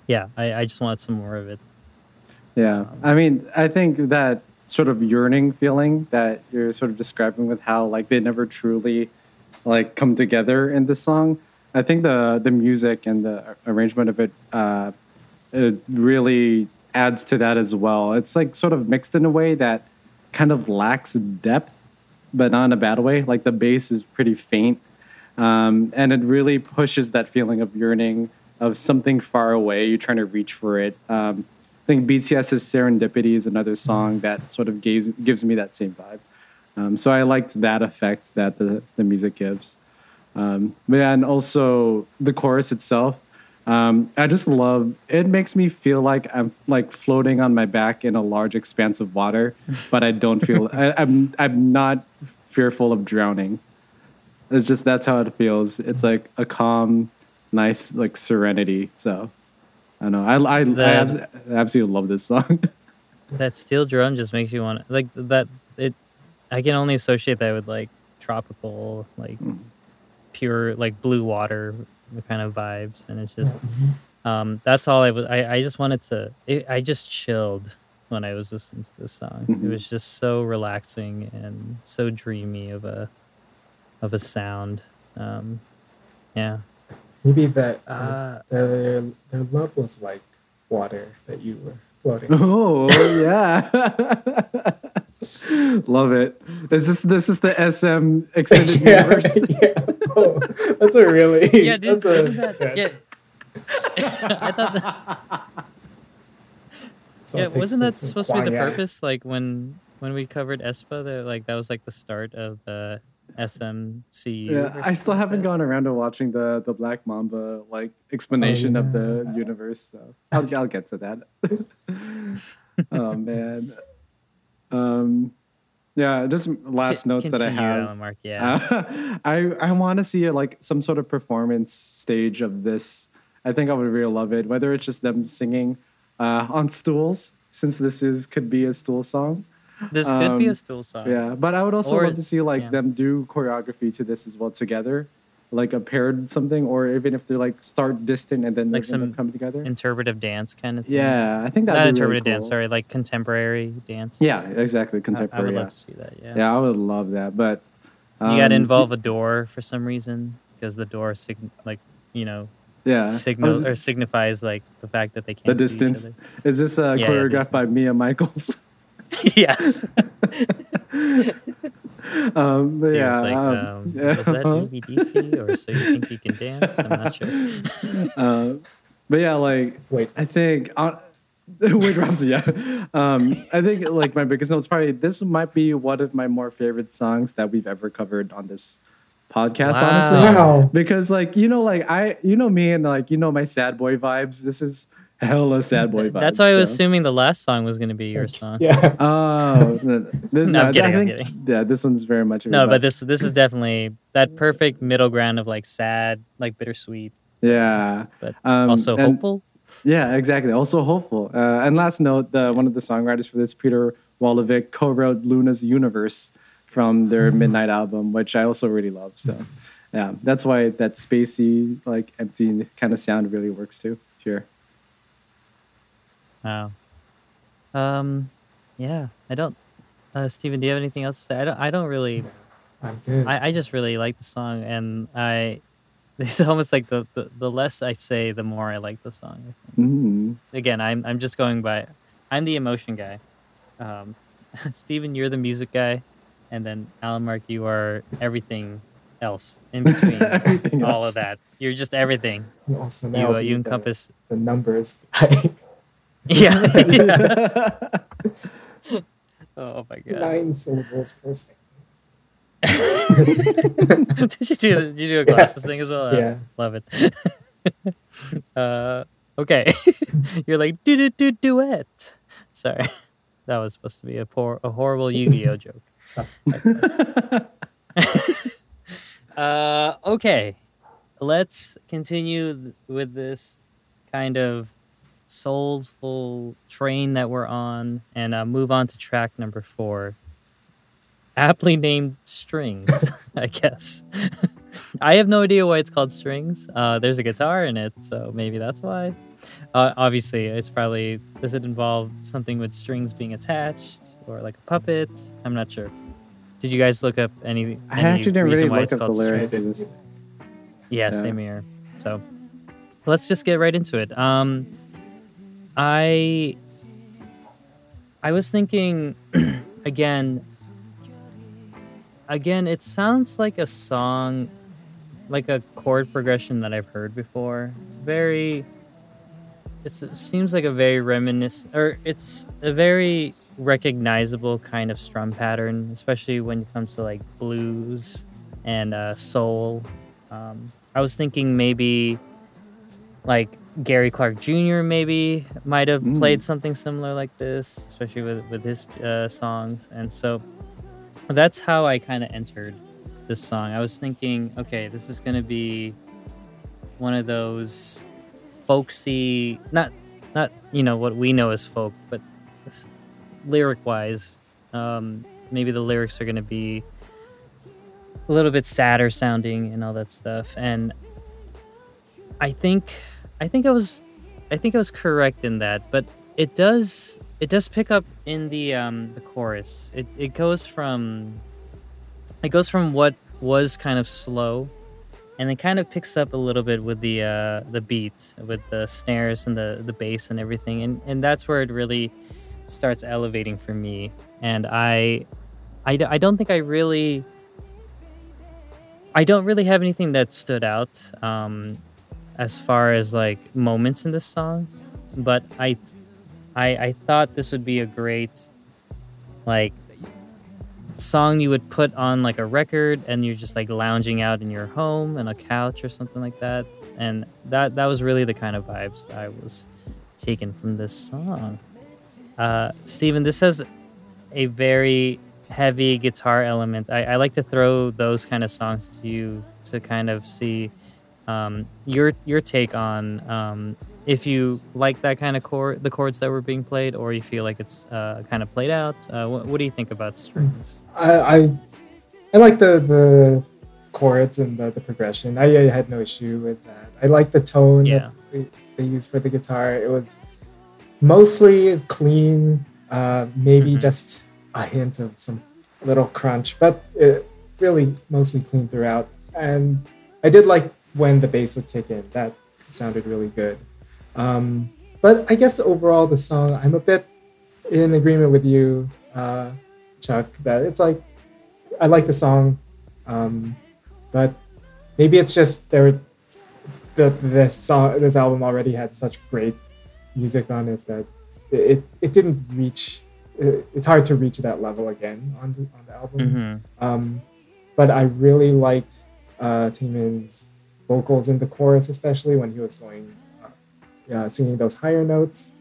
yeah, I just wanted some more of it. Yeah, I mean, I think that sort of yearning feeling that you're sort of describing with how, like, they never truly, like, come together in this song, I think the music and the arrangement of it really adds to that as well. It's, like, sort of mixed in a way that kind of lacks depth, but not in a bad way. Like, the bass is pretty faint, and it really pushes that feeling of yearning, of something far away, you're trying to reach for it. I think BTS's Serendipity is another song that sort of gives me that same vibe. So I liked that effect that the music gives. And also the chorus itself. I just love, it makes me feel like I'm like floating on my back in a large expanse of water, but I don't feel, I'm not fearful of drowning. It's just, that's how it feels. It's like a calm, nice like serenity. So I don't know, I absolutely love this song. That steel drum just makes you want to, like, that it, I can only associate that with like tropical, like pure, like blue water kind of vibes, and it's just that's all I was I just wanted to I just chilled when I was listening to this song. Mm-hmm. It was just so relaxing and so dreamy of a sound. Yeah. Maybe that their love was like water that you were floating. Oh yeah. Love it. This is the SM extended universe. Yeah. Oh, that's a really yeah, dude, yeah. I thought that yeah, wasn't that supposed to be the purpose? Like when we covered Espa, that was like the start of the SMCU. Yeah, I still haven't gone around to watching the Black Mamba like explanation of the universe. So I'll get to that. Oh man. Yeah, just last notes that I have. On, Mark. Yeah. I want to see like some sort of performance stage of this. I think I would really love it. Whether it's just them singing on stools, since this could be a stool song. This could be a stool song. Yeah, but I would also love to see them do choreography to this as well together, like a paired something, or even if they like start distant and then like some come together. Interpretive dance kind of thing. Yeah, I think that would be interpretive really cool. Dance. Sorry, like contemporary dance. Yeah, exactly, contemporary. I would love to see that. Yeah. Yeah, I would love that. But you got to involve a door for some reason because the door signals or signifies like the fact that they can't see the distance. Each other. Is this choreographed by Mia Michaels? Yes. But yeah, it's like, was that ABDC or So You Think You Can Dance? I'm not sure. But yeah, like, wait, I think, wait, Robson, yeah. I think, like, my biggest note is probably this might be one of my more favorite songs that we've ever covered on this podcast, honestly. Wow. Because, like, me and, like, my sad boy vibes, this is hella sad boy vibes. That's why I was assuming the last song was going to be your song. Yeah. Oh, I'm kidding. Yeah, this one's very much. No, but this is definitely that perfect middle ground of like sad, like bittersweet. Yeah. But also hopeful. Yeah, exactly. Also hopeful. And last note, one of the songwriters for this, Peter Wolovic, co-wrote Luna's Universe from their Midnight album, which I also really love. So yeah, that's why that spacey, like empty kind of sound really works too. Sure. Wow. Yeah, I don't. Steven, do you have anything else to say? I don't really. I'm good. I just really like the song, and it's almost like the less I say, the more I like the song. Mm. Again, I'm just going by. I'm the emotion guy. Steven, you're the music guy, and then Alan Mark, you are everything else in between. Everything all else. Of that. You're just everything. Also you encompass the numbers. Yeah. Oh my god. 9 syllables per second. Did you do a glasses thing as well? Yeah. Love it. Okay. You're like duet. Sorry. That was supposed to be a horrible Yu-Gi-Oh joke. Okay. Let's continue with this kind of soulful train that we're on and move on to track number 4, aptly named Strings. I guess I have no idea why it's called Strings. There's a guitar in it, so maybe that's why. Obviously it's probably, does it involve something with strings being attached or like a puppet? I'm not sure. Did you guys look up any I actually didn't really look up the lyrics. Yeah, same here. So let's just get right into it. I was thinking, again, it sounds like a song, like a chord progression that I've heard before. It seems like a very reminiscent, or it's a very recognizable kind of strum pattern, especially when it comes to like blues and soul. I was thinking maybe like Gary Clark Jr. maybe might have played something similar like this, especially with his songs. And so that's how I kind of entered this song. I was thinking, okay, this is going to be one of those folksy, not what we know as folk, but lyric-wise, maybe the lyrics are going to be a little bit sadder sounding and all that stuff. And I think I was correct in that, but it does It does pick up in the chorus. It goes from what was kind of slow, and it kind of picks up a little bit with the beat, with the snares and the bass and everything, and that's where it really starts elevating for me. And I don't think I don't really have anything that stood out as far as like moments in this song, but I thought this would be a great like song you would put on like a record and you're just like lounging out in your home on a couch or something like that, and that was really the kind of vibes I was taking from this song. Steven, this has a very heavy guitar element. I like to throw those kind of songs to you to kind of see your take on if you like that kind of the chords that were being played, or you feel like it's kind of played out. What do you think about strings? I like the chords and the progression. I had no issue with that. I like the tone that they used for the guitar. It was mostly clean, maybe just a hint of some little crunch, but it really mostly clean throughout. And I did like when the bass would kick in. That sounded really good. But I guess overall the song, I'm a bit in agreement with you, Chuck, that it's like, I like the song, but maybe it's just this album already had such great music on it that it didn't reach, it's hard to reach that level again on the album. But I really liked Taemin's vocals in the chorus, especially when he was going singing those higher notes.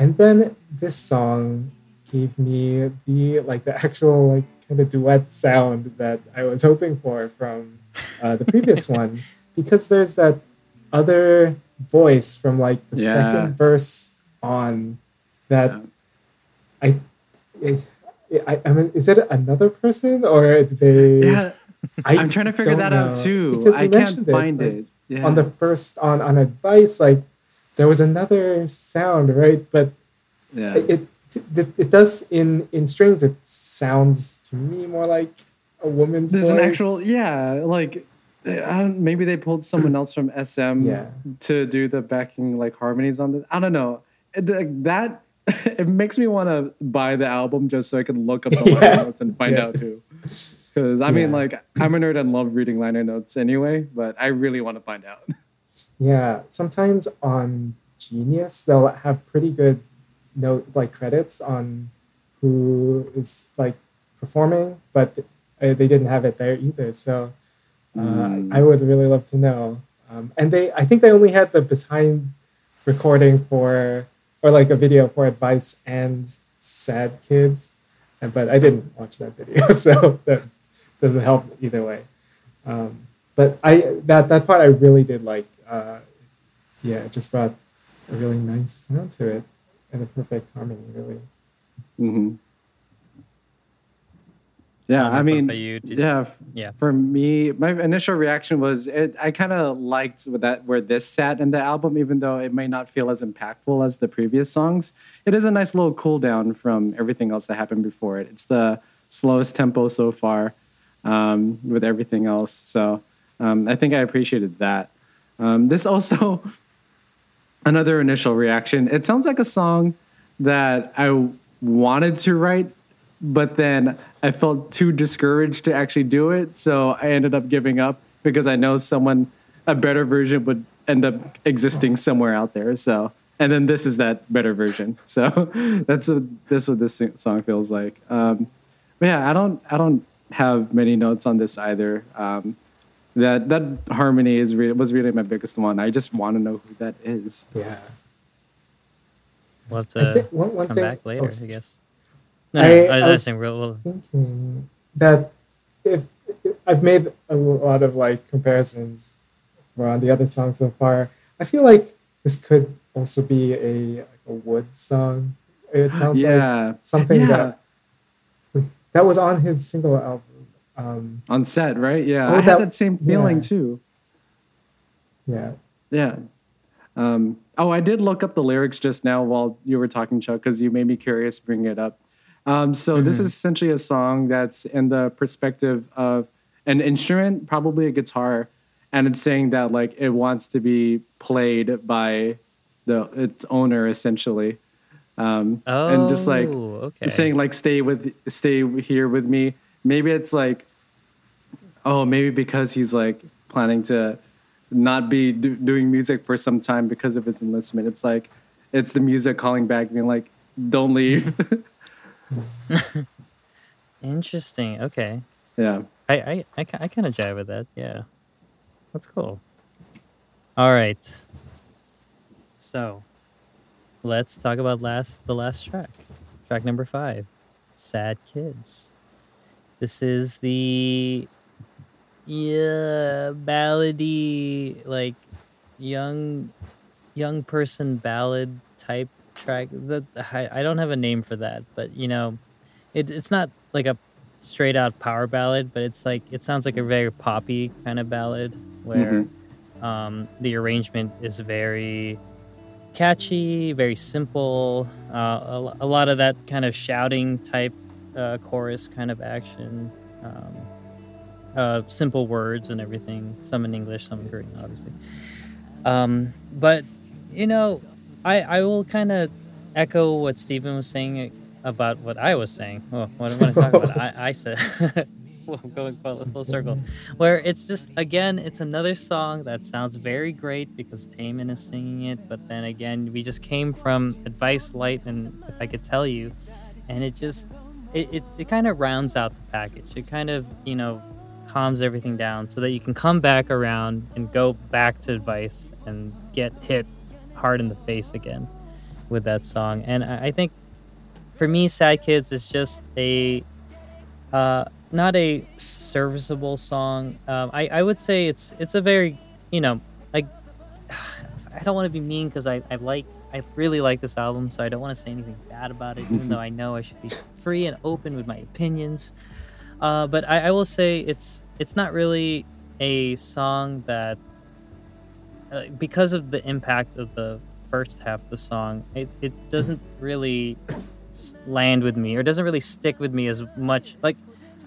And then this song gave me the actual like kind of duet sound that I was hoping for from the previous one, because there's that other voice from like the second verse on that. I mean, is it another person or they? Yeah. I'm trying to figure that out too. I can't find it. Yeah. On the first on Advice, like there was another sound, right? But it does in strings. It sounds to me more like a woman's voice. There's an actual like. I don't, maybe they pulled someone else from SM to do the backing like harmonies on this. I don't know. That it makes me want to buy the album just so I can look up the liner notes and find out too. Because I mean, like, I'm a nerd and love reading liner notes anyway, but I really want to find out. Yeah, sometimes on Genius they'll have pretty good note like credits on who is like performing, but they didn't have it there either. So. I would really love to know. And I think they only had the behind recording or a video for Advice and Sad Kids, but I didn't watch that video, so that doesn't help either way. But that part I really did like. It just brought a really nice sound to it and a perfect harmony, really. Mm-hmm. Yeah, I mean, for me, my initial reaction was I kind of liked where this sat in the album, even though it may not feel as impactful as the previous songs. It is a nice little cool down from everything else that happened before it. It's the slowest tempo so far with everything else. So I think I appreciated that. This also, another initial reaction, it sounds like a song that I wanted to write, but then I felt too discouraged to actually do it, so I ended up giving up because I know a better version would end up existing somewhere out there. So, and then this is that better version. So that's what this song feels like. But yeah, I don't have many notes on this either. That harmony was really my biggest one. I just want to know who that is. Yeah. We'll have to come back later, I guess. I was thinking that if I've made a lot of like comparisons on the other songs so far, I feel like this could also be a Woods song. It sounds like something that was on his single album. On Set, right? Yeah, I had that same feeling too. Yeah. Yeah. I did look up the lyrics just now while you were talking, Chuck, because you made me curious bringing it up. This is essentially a song that's in the perspective of an instrument, probably a guitar, and it's saying that like it wants to be played by its owner, essentially. And just like saying like stay here with me. Maybe it's like, maybe because he's like planning to not be doing music for some time because of his enlistment. It's like, it's the music calling back, being like, don't leave. Interesting. Okay. Yeah. I kind of jive with that. Yeah. That's cool. All right. So let's talk about the last track. Track number 5, Sad Kids. This is the ballady, like young person ballad type track. I don't have a name for that, but you know, it's not like a straight out power ballad, but it's like it sounds like a very poppy kind of ballad where the arrangement is very catchy, very simple. A lot of that kind of shouting type chorus kind of action. Simple words and everything, some in English, some in Korean, obviously. But, you know, I will kind of echo what Stephen was saying about what I was saying. Oh, what I talk about, I said, going full circle, where it's just, again, it's another song that sounds very great because Taemin is singing it, but then again, we just came from Advice, Light, and If I Could Tell You, and it just, it kind of rounds out the package. It kind of, you know, calms everything down so that you can come back around and go back to Advice and get hit hard in the face again with that song. And I think for me, Sad Kids is just a not a serviceable song. I would say it's a very, you know, like, I don't want to be mean because I really like this album, so I don't want to say anything bad about it, even though I know I should be free and open with my opinions. But I will say it's not really a song that, because of the impact of the first half of the song, it doesn't really land with me or doesn't really stick with me as much. Like,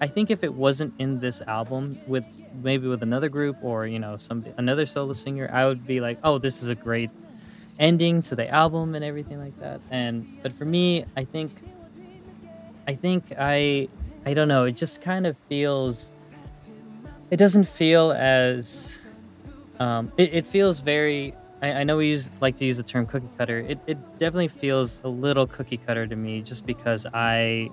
I think if it wasn't in this album with another group or, you know, another solo singer, I would be like, oh, this is a great ending to the album and everything like that. But for me, I don't know. It just kind of feels. It doesn't feel as. It feels very. I know we like to use the term cookie cutter. It definitely feels a little cookie cutter to me, just because I've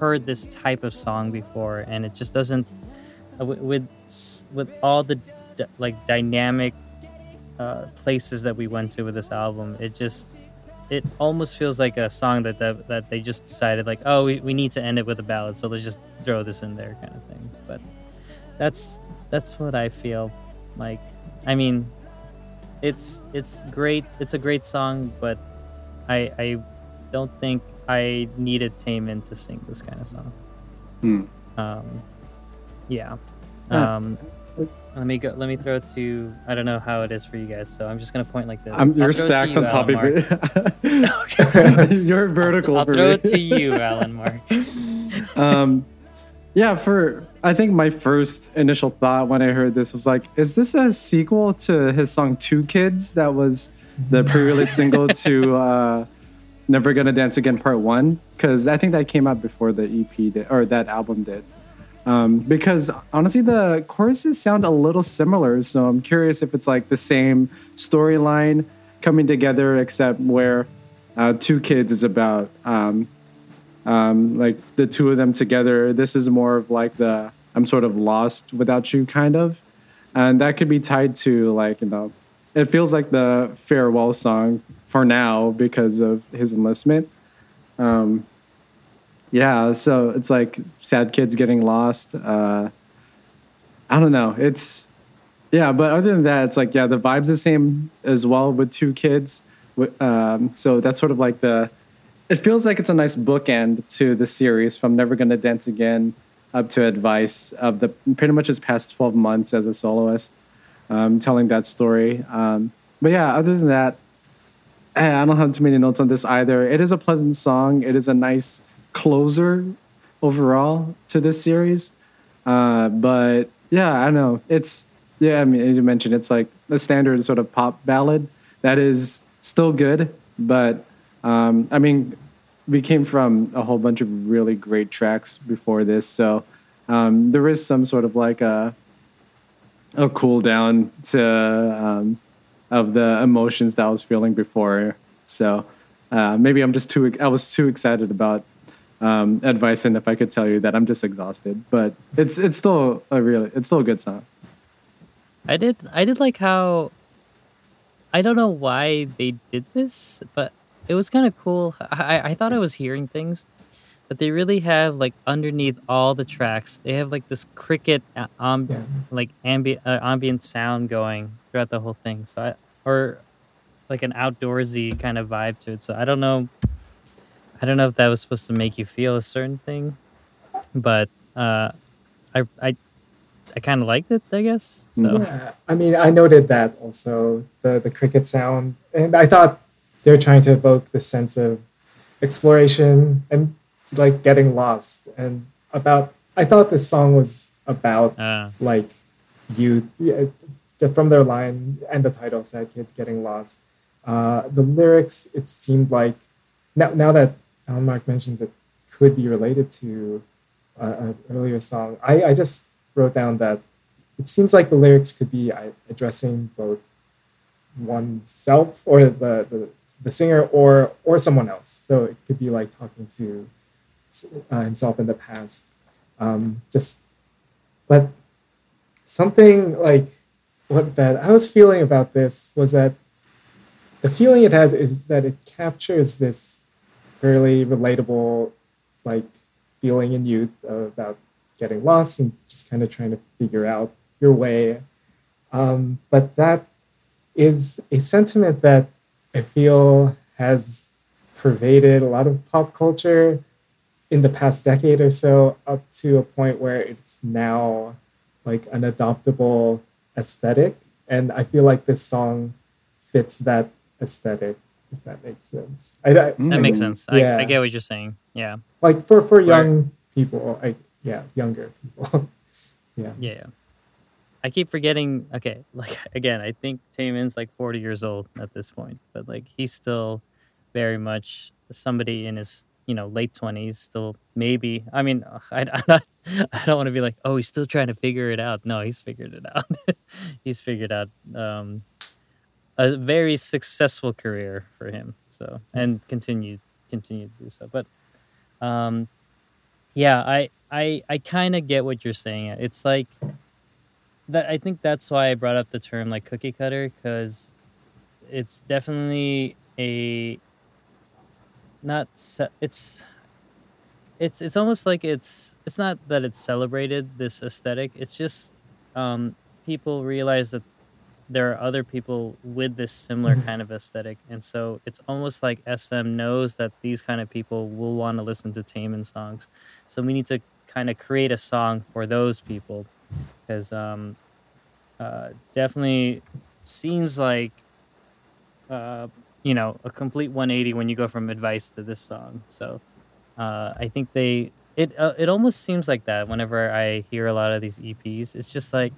heard this type of song before, and it just doesn't. With all the dynamic places that we went to with this album, it just. It almost feels like a song that they just decided, like, oh, we need to end it with a ballad, so let's just throw this in there kind of thing. But that's what I feel like. I mean, it's great. It's a great song, but I don't think I needed Taemin to sing this kind of song. Let me throw to. I don't know how it is for you guys, so I'm just gonna point like this. You're stacked on top of it. Okay. You're vertical. I'll throw it to you, Alan Mark. I think my first initial thought when I heard this was like, is this a sequel to his song "Two Kids" that was the pre-release single to "Never Gonna Dance Again" Part 1? Because I think that came out before the EP did, or that album did. Because honestly, the choruses sound a little similar, so I'm curious if it's like the same storyline coming together, except where Two Kids is about like the two of them together. This is more of like the I'm sort of lost without you kind of, and that could be tied to like, you know, it feels like the farewell song for now because of his enlistment. Yeah, so it's like sad kids getting lost. I don't know. It's, yeah, but other than that, it's like, yeah, the vibe's the same as well with Two Kids. So that's sort of like it feels like it's a nice bookend to the series from Never Gonna Dance Again up to Advice of the pretty much his past 12 months as a soloist, telling that story. But yeah, other than that, I don't have too many notes on this either. It is a pleasant song. It is a nice closer overall to this series. But yeah, I know. It's, yeah, I mean, as you mentioned, it's like a standard sort of pop ballad that is still good. But, I mean, we came from a whole bunch of really great tracks before this. So there is some sort of like a cool down to of the emotions that I was feeling before. So maybe I was too excited about Advice, and if I could tell you that I'm just exhausted, but it's still a good song. I did like how, I don't know why they did this, but it was kind of cool. I thought I was hearing things, but they really have like underneath all the tracks, they have like this cricket ambient sound going throughout the whole thing. So or like an outdoorsy kind of vibe to it. So I don't know if that was supposed to make you feel a certain thing, but I kind of liked it, I guess. So yeah, I mean, I noted that also, the cricket sound, and I thought they're trying to evoke the sense of exploration and like getting lost, and about, I thought this song was about like youth. Yeah, from their line and the title, "Sad Kids Getting Lost." The lyrics, it seemed like, now that Alan Mark mentions it, could be related to an earlier song. I just wrote down that it seems like the lyrics could be addressing both oneself or the singer or someone else. So it could be like talking to himself in the past. But something like that I was feeling about this was that the feeling it has is that it captures this fairly relatable, like, feeling in youth about getting lost and just kind of trying to figure out your way. But that is a sentiment that I feel has pervaded a lot of pop culture in the past decade or so, up to a point where it's now like an adoptable aesthetic. And I feel like this song fits that aesthetic, if that makes sense. That makes sense. Yeah. I get what you're saying. Yeah. Like for young people, younger people. Yeah. I keep forgetting. Okay, like again, I think Taemin's like 40 years old at this point, but like he's still very much somebody in his late 20s, still maybe. I mean, I don't want to be like, oh, he's still trying to figure it out. No, he's figured it out. He's figured out a very successful career for him. So, and continued to do so. But yeah, I kind of get what you're saying. It's like that. I think that's why I brought up the term like cookie cutter, because it's definitely it's almost like it's not that it's celebrated, this aesthetic. It's just people realize that there are other people with this similar kind of aesthetic. And so it's almost like SM knows that these kind of people will want to listen to Taemin songs. So we need to kind of create a song for those people, because definitely seems like, a complete 180 when you go from Advice to this song. So I think it almost seems like that whenever I hear a lot of these EPs. It's just like,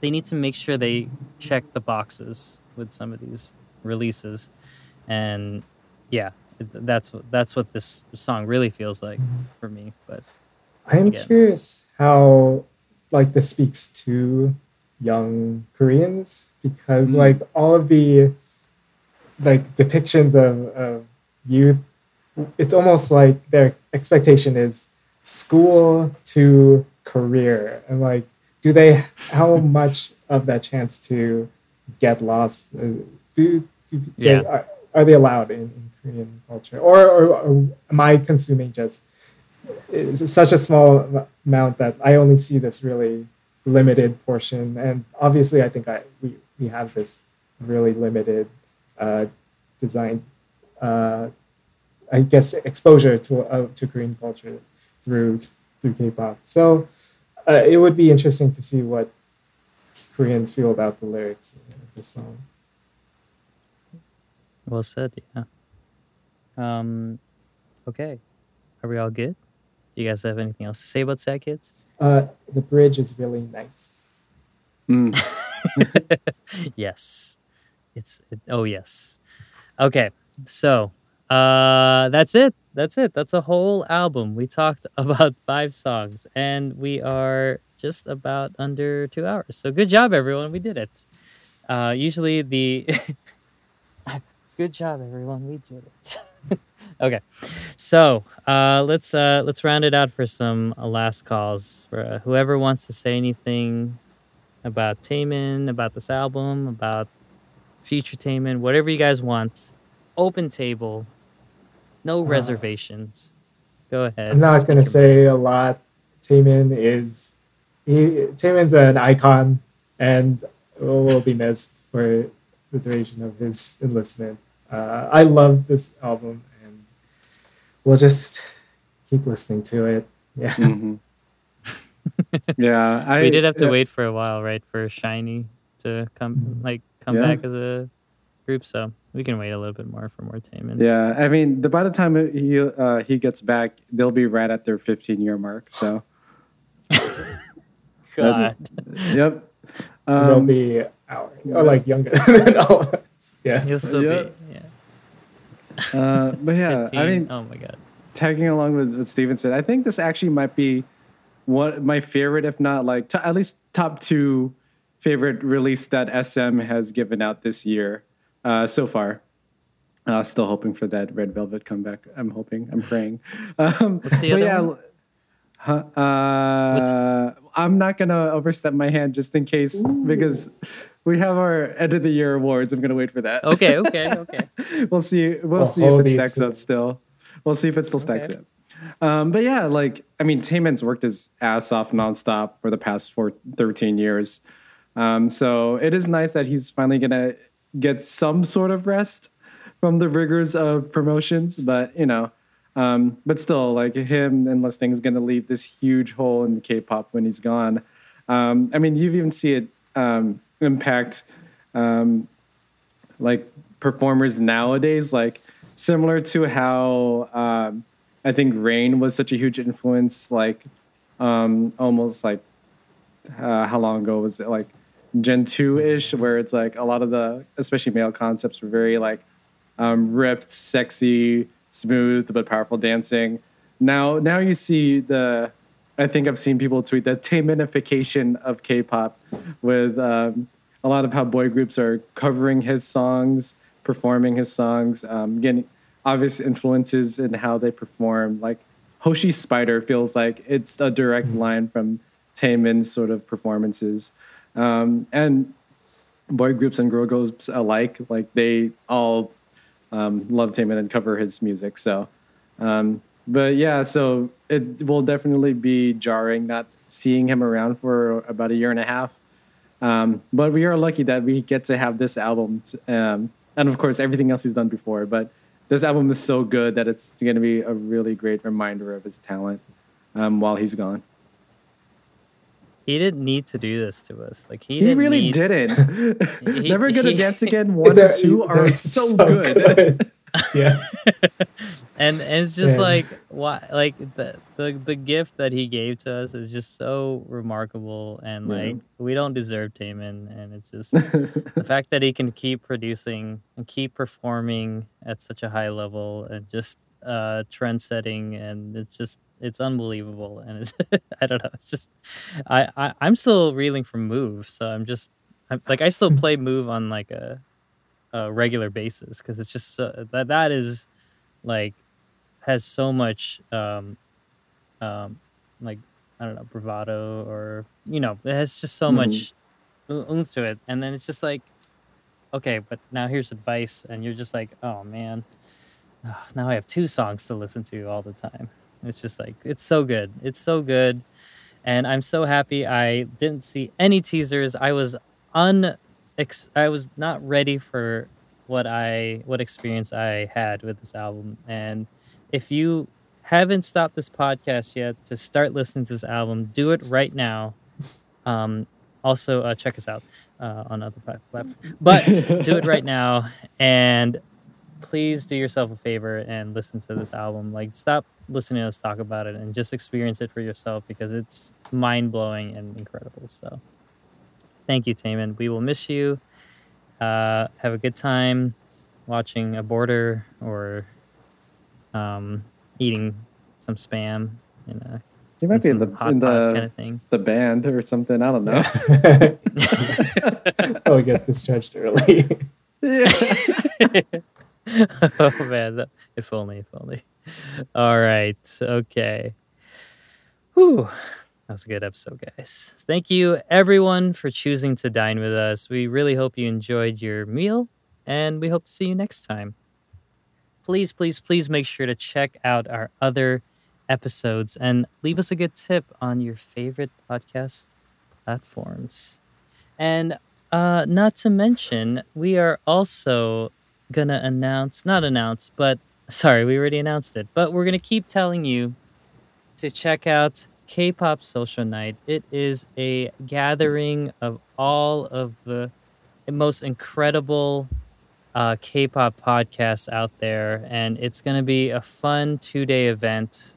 they need to make sure they check the boxes with some of these releases. And yeah, that's what this song really feels like for me. But I'm curious how like this speaks to young Koreans, because like all of the like depictions of youth, it's almost like their expectation is school to career, and like, do they? How much of that chance to get lost? Are they allowed in Korean culture, or am I consuming just such a small amount that I only see this really limited portion? And obviously, I think we have this really limited design, I guess, exposure to Korean culture through K-pop. So. It would be interesting to see what Koreans feel about the lyrics of this song. Well said, yeah. Okay. Are we all good? Do you guys have anything else to say about Sad Kids? The bridge is really nice. Mm. Yes. Oh, yes. Okay. So that's it. That's it. That's a whole album. We talked about 5 songs and we are just about under 2 hours. So good job, everyone. We did it. Usually the... Good job, everyone. We did it. Okay. So let's round it out for some last calls. Whoever wants to say anything about Taemin, about this album, about future Taemin, whatever you guys want. Open table. No reservations. Go ahead. I'm not going to say a lot. Taemin's an icon and will be missed for the duration of his enlistment. I love this album, and we'll just keep listening to it. Yeah, yeah. We did have to wait for a while, right, for SHINee to come back as a group. So we can wait a little bit more for more Taemin. Yeah, I mean, by the time he gets back, they'll be right at their 15-year mark. So, God, yep, they'll be. Or like younger than all of us. Yeah. You'll still be. Yeah. But yeah, 15, I mean, oh my God. Tagging along with what Steven said, I think this actually might be my favorite, if not like at least top 2 favorite release that SM has given out this year so far. Still hoping for that Red Velvet comeback. I'm hoping. I'm praying. What's the other one? I'm not going to overstep my hand just in case because we have our end of the year awards. I'm going to wait for that. Okay. We'll see if it stacks up still. We'll see if it still stacks up. But yeah, like, I mean, Taemin's worked his ass off nonstop for the past 13 years. So it is nice that he's finally going to get some sort of rest from the rigors of promotions. But, you know, but still, like him enlisting is going to leave this huge hole in K-pop when he's gone. I mean, you've even see it impact like performers nowadays, like similar to how I think Rain was such a huge influence, like almost like how long ago was it? Like Gen 2-ish, where it's like a lot of the, especially male concepts, were very like ripped, sexy, smooth but powerful dancing. Now you see the. I think I've seen people tweet the Taeminification of K-pop, with a lot of how boy groups are covering his songs, performing his songs, getting obvious influences in how they perform. Like Hoshi Spider feels like it's a direct line from Taemin's sort of performances, and boy groups and girl groups alike, like they all. Love Taemin and cover his music. So, but yeah, so it will definitely be jarring not seeing him around for about 1.5 years. But we are lucky that we get to have this album, and of course everything else he's done before. But this album is so good that it's going to be a really great reminder of his talent while he's gone. He didn't need to do this to us. Like he really didn't. Never Gonna Dance Again 1 and 2 are so good. Yeah. and it's just like why? Like the gift that he gave to us is just so remarkable, and like we don't deserve Taemin, and it's just the fact that he can keep producing and keep performing at such a high level and just trend setting, and it's unbelievable, and it's I don't know. It's just I'm still reeling from Move, so I still play Move on like a regular basis because it's just so, that is like has so much like I don't know, bravado, or you know, it has just so much oomph to it, and then it's just like okay, but now here's Advice, and you're just like oh man, now I have 2 songs to listen to all the time. It's just like, it's so good. And I'm so happy I didn't see any teasers. I was not ready for what experience I had with this album. And if you haven't stopped this podcast yet to start listening to this album, do it right now. Also, check us out on other platforms. But do it right now and please do yourself a favor and listen to this album. Like, stop listening to us talk about it and just experience it for yourself, because it's mind-blowing and incredible. So thank you, Taemin. We will miss you. Have a good time watching a border or eating some spam in a you might be in the kind of thing. The band or something. I don't know. Oh, we got discharged early. Oh, man. If only, if only. All right. Okay. Whew. That was a good episode, guys. Thank you, everyone, for choosing to dine with us. We really hope you enjoyed your meal, and we hope to see you next time. Please, please, please make sure to check out our other episodes and leave us a good tip on your favorite podcast platforms. And not to mention, we are also going to announce, but we're going to keep telling you to check out K-Pop Social Night. It is a gathering of all of the most incredible K-pop podcasts out there, and it's going to be a fun 2-day event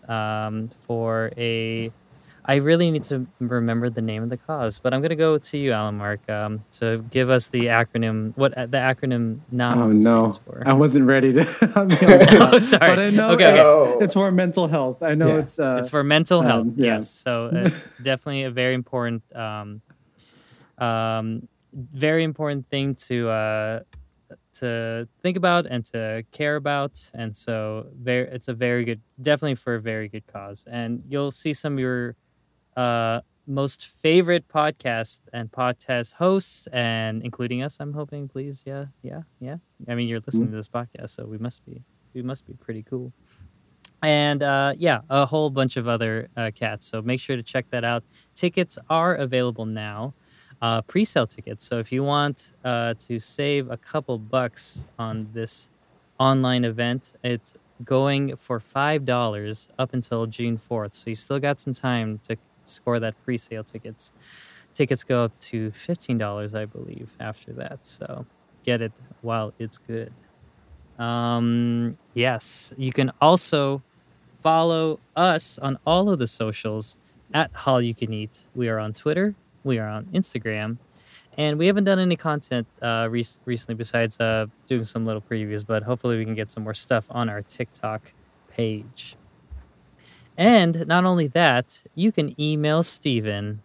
I really need to remember the name of the cause, but I'm going to go to you, Alan Mark, to give us the acronym, what the acronym NAM stands for. I wasn't ready to. Oh, sorry. But I know it's for mental health. I know it's for mental health. Yeah. Yes. So definitely a very important thing to think about and to care about, and so it's a very good, definitely for a very good cause. And you'll see some of your most favorite podcasts and podcast hosts, and including us, I'm hoping. Please, yeah. I mean, you're listening to this podcast, so we must be pretty cool. And a whole bunch of other cats. So make sure to check that out. Tickets are available now. Pre-sale tickets. So if you want to save a couple bucks on this online event, it's going for $5 up until June 4th. So you still got some time to score that pre-sale tickets. Tickets go up to $15, I believe, after that. So get it while it's good. Yes, you can also follow us on all of the socials at Hall You Can Eat. We are on Twitter. We are on Instagram, and we haven't done any content recently besides doing some little previews, but hopefully we can get some more stuff on our TikTok page. And not only that, you can email Steven,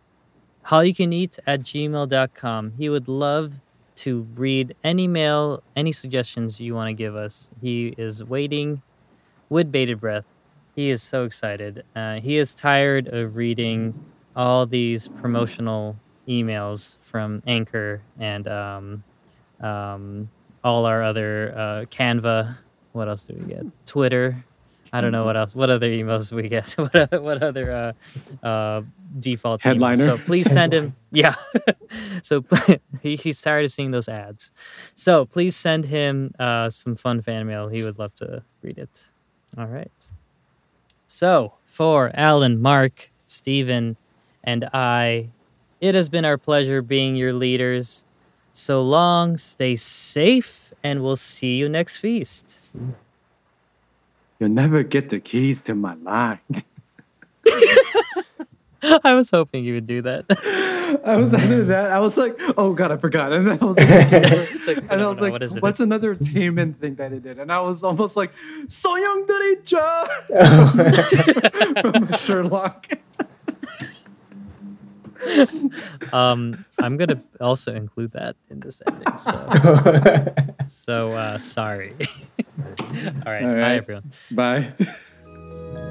howyoucaneat@gmail.com. He would love to read any mail, any suggestions you want to give us. He is waiting with bated breath. He is so excited. He is tired of reading all these promotional emails from Anchor and all our other Canva. What else do we get? Twitter. I don't know what else. What other emails we get? What other default headliner? Emails? So please send him. Yeah. So he's tired of seeing those ads. So please send him some fun fan mail. He would love to read it. All right. So for Alan, Mark, Steven, and I, it has been our pleasure being your leaders. So long, stay safe, and we'll see you next feast. You'll never get the keys to my mind. I was hoping you would do that. I was like, oh God, I forgot. And then I was like, what's another Taemin thing that he did? And I was almost like, Soyoung from Sherlock. I'm gonna also include that in this ending. So sorry. All right. Bye, everyone. Bye.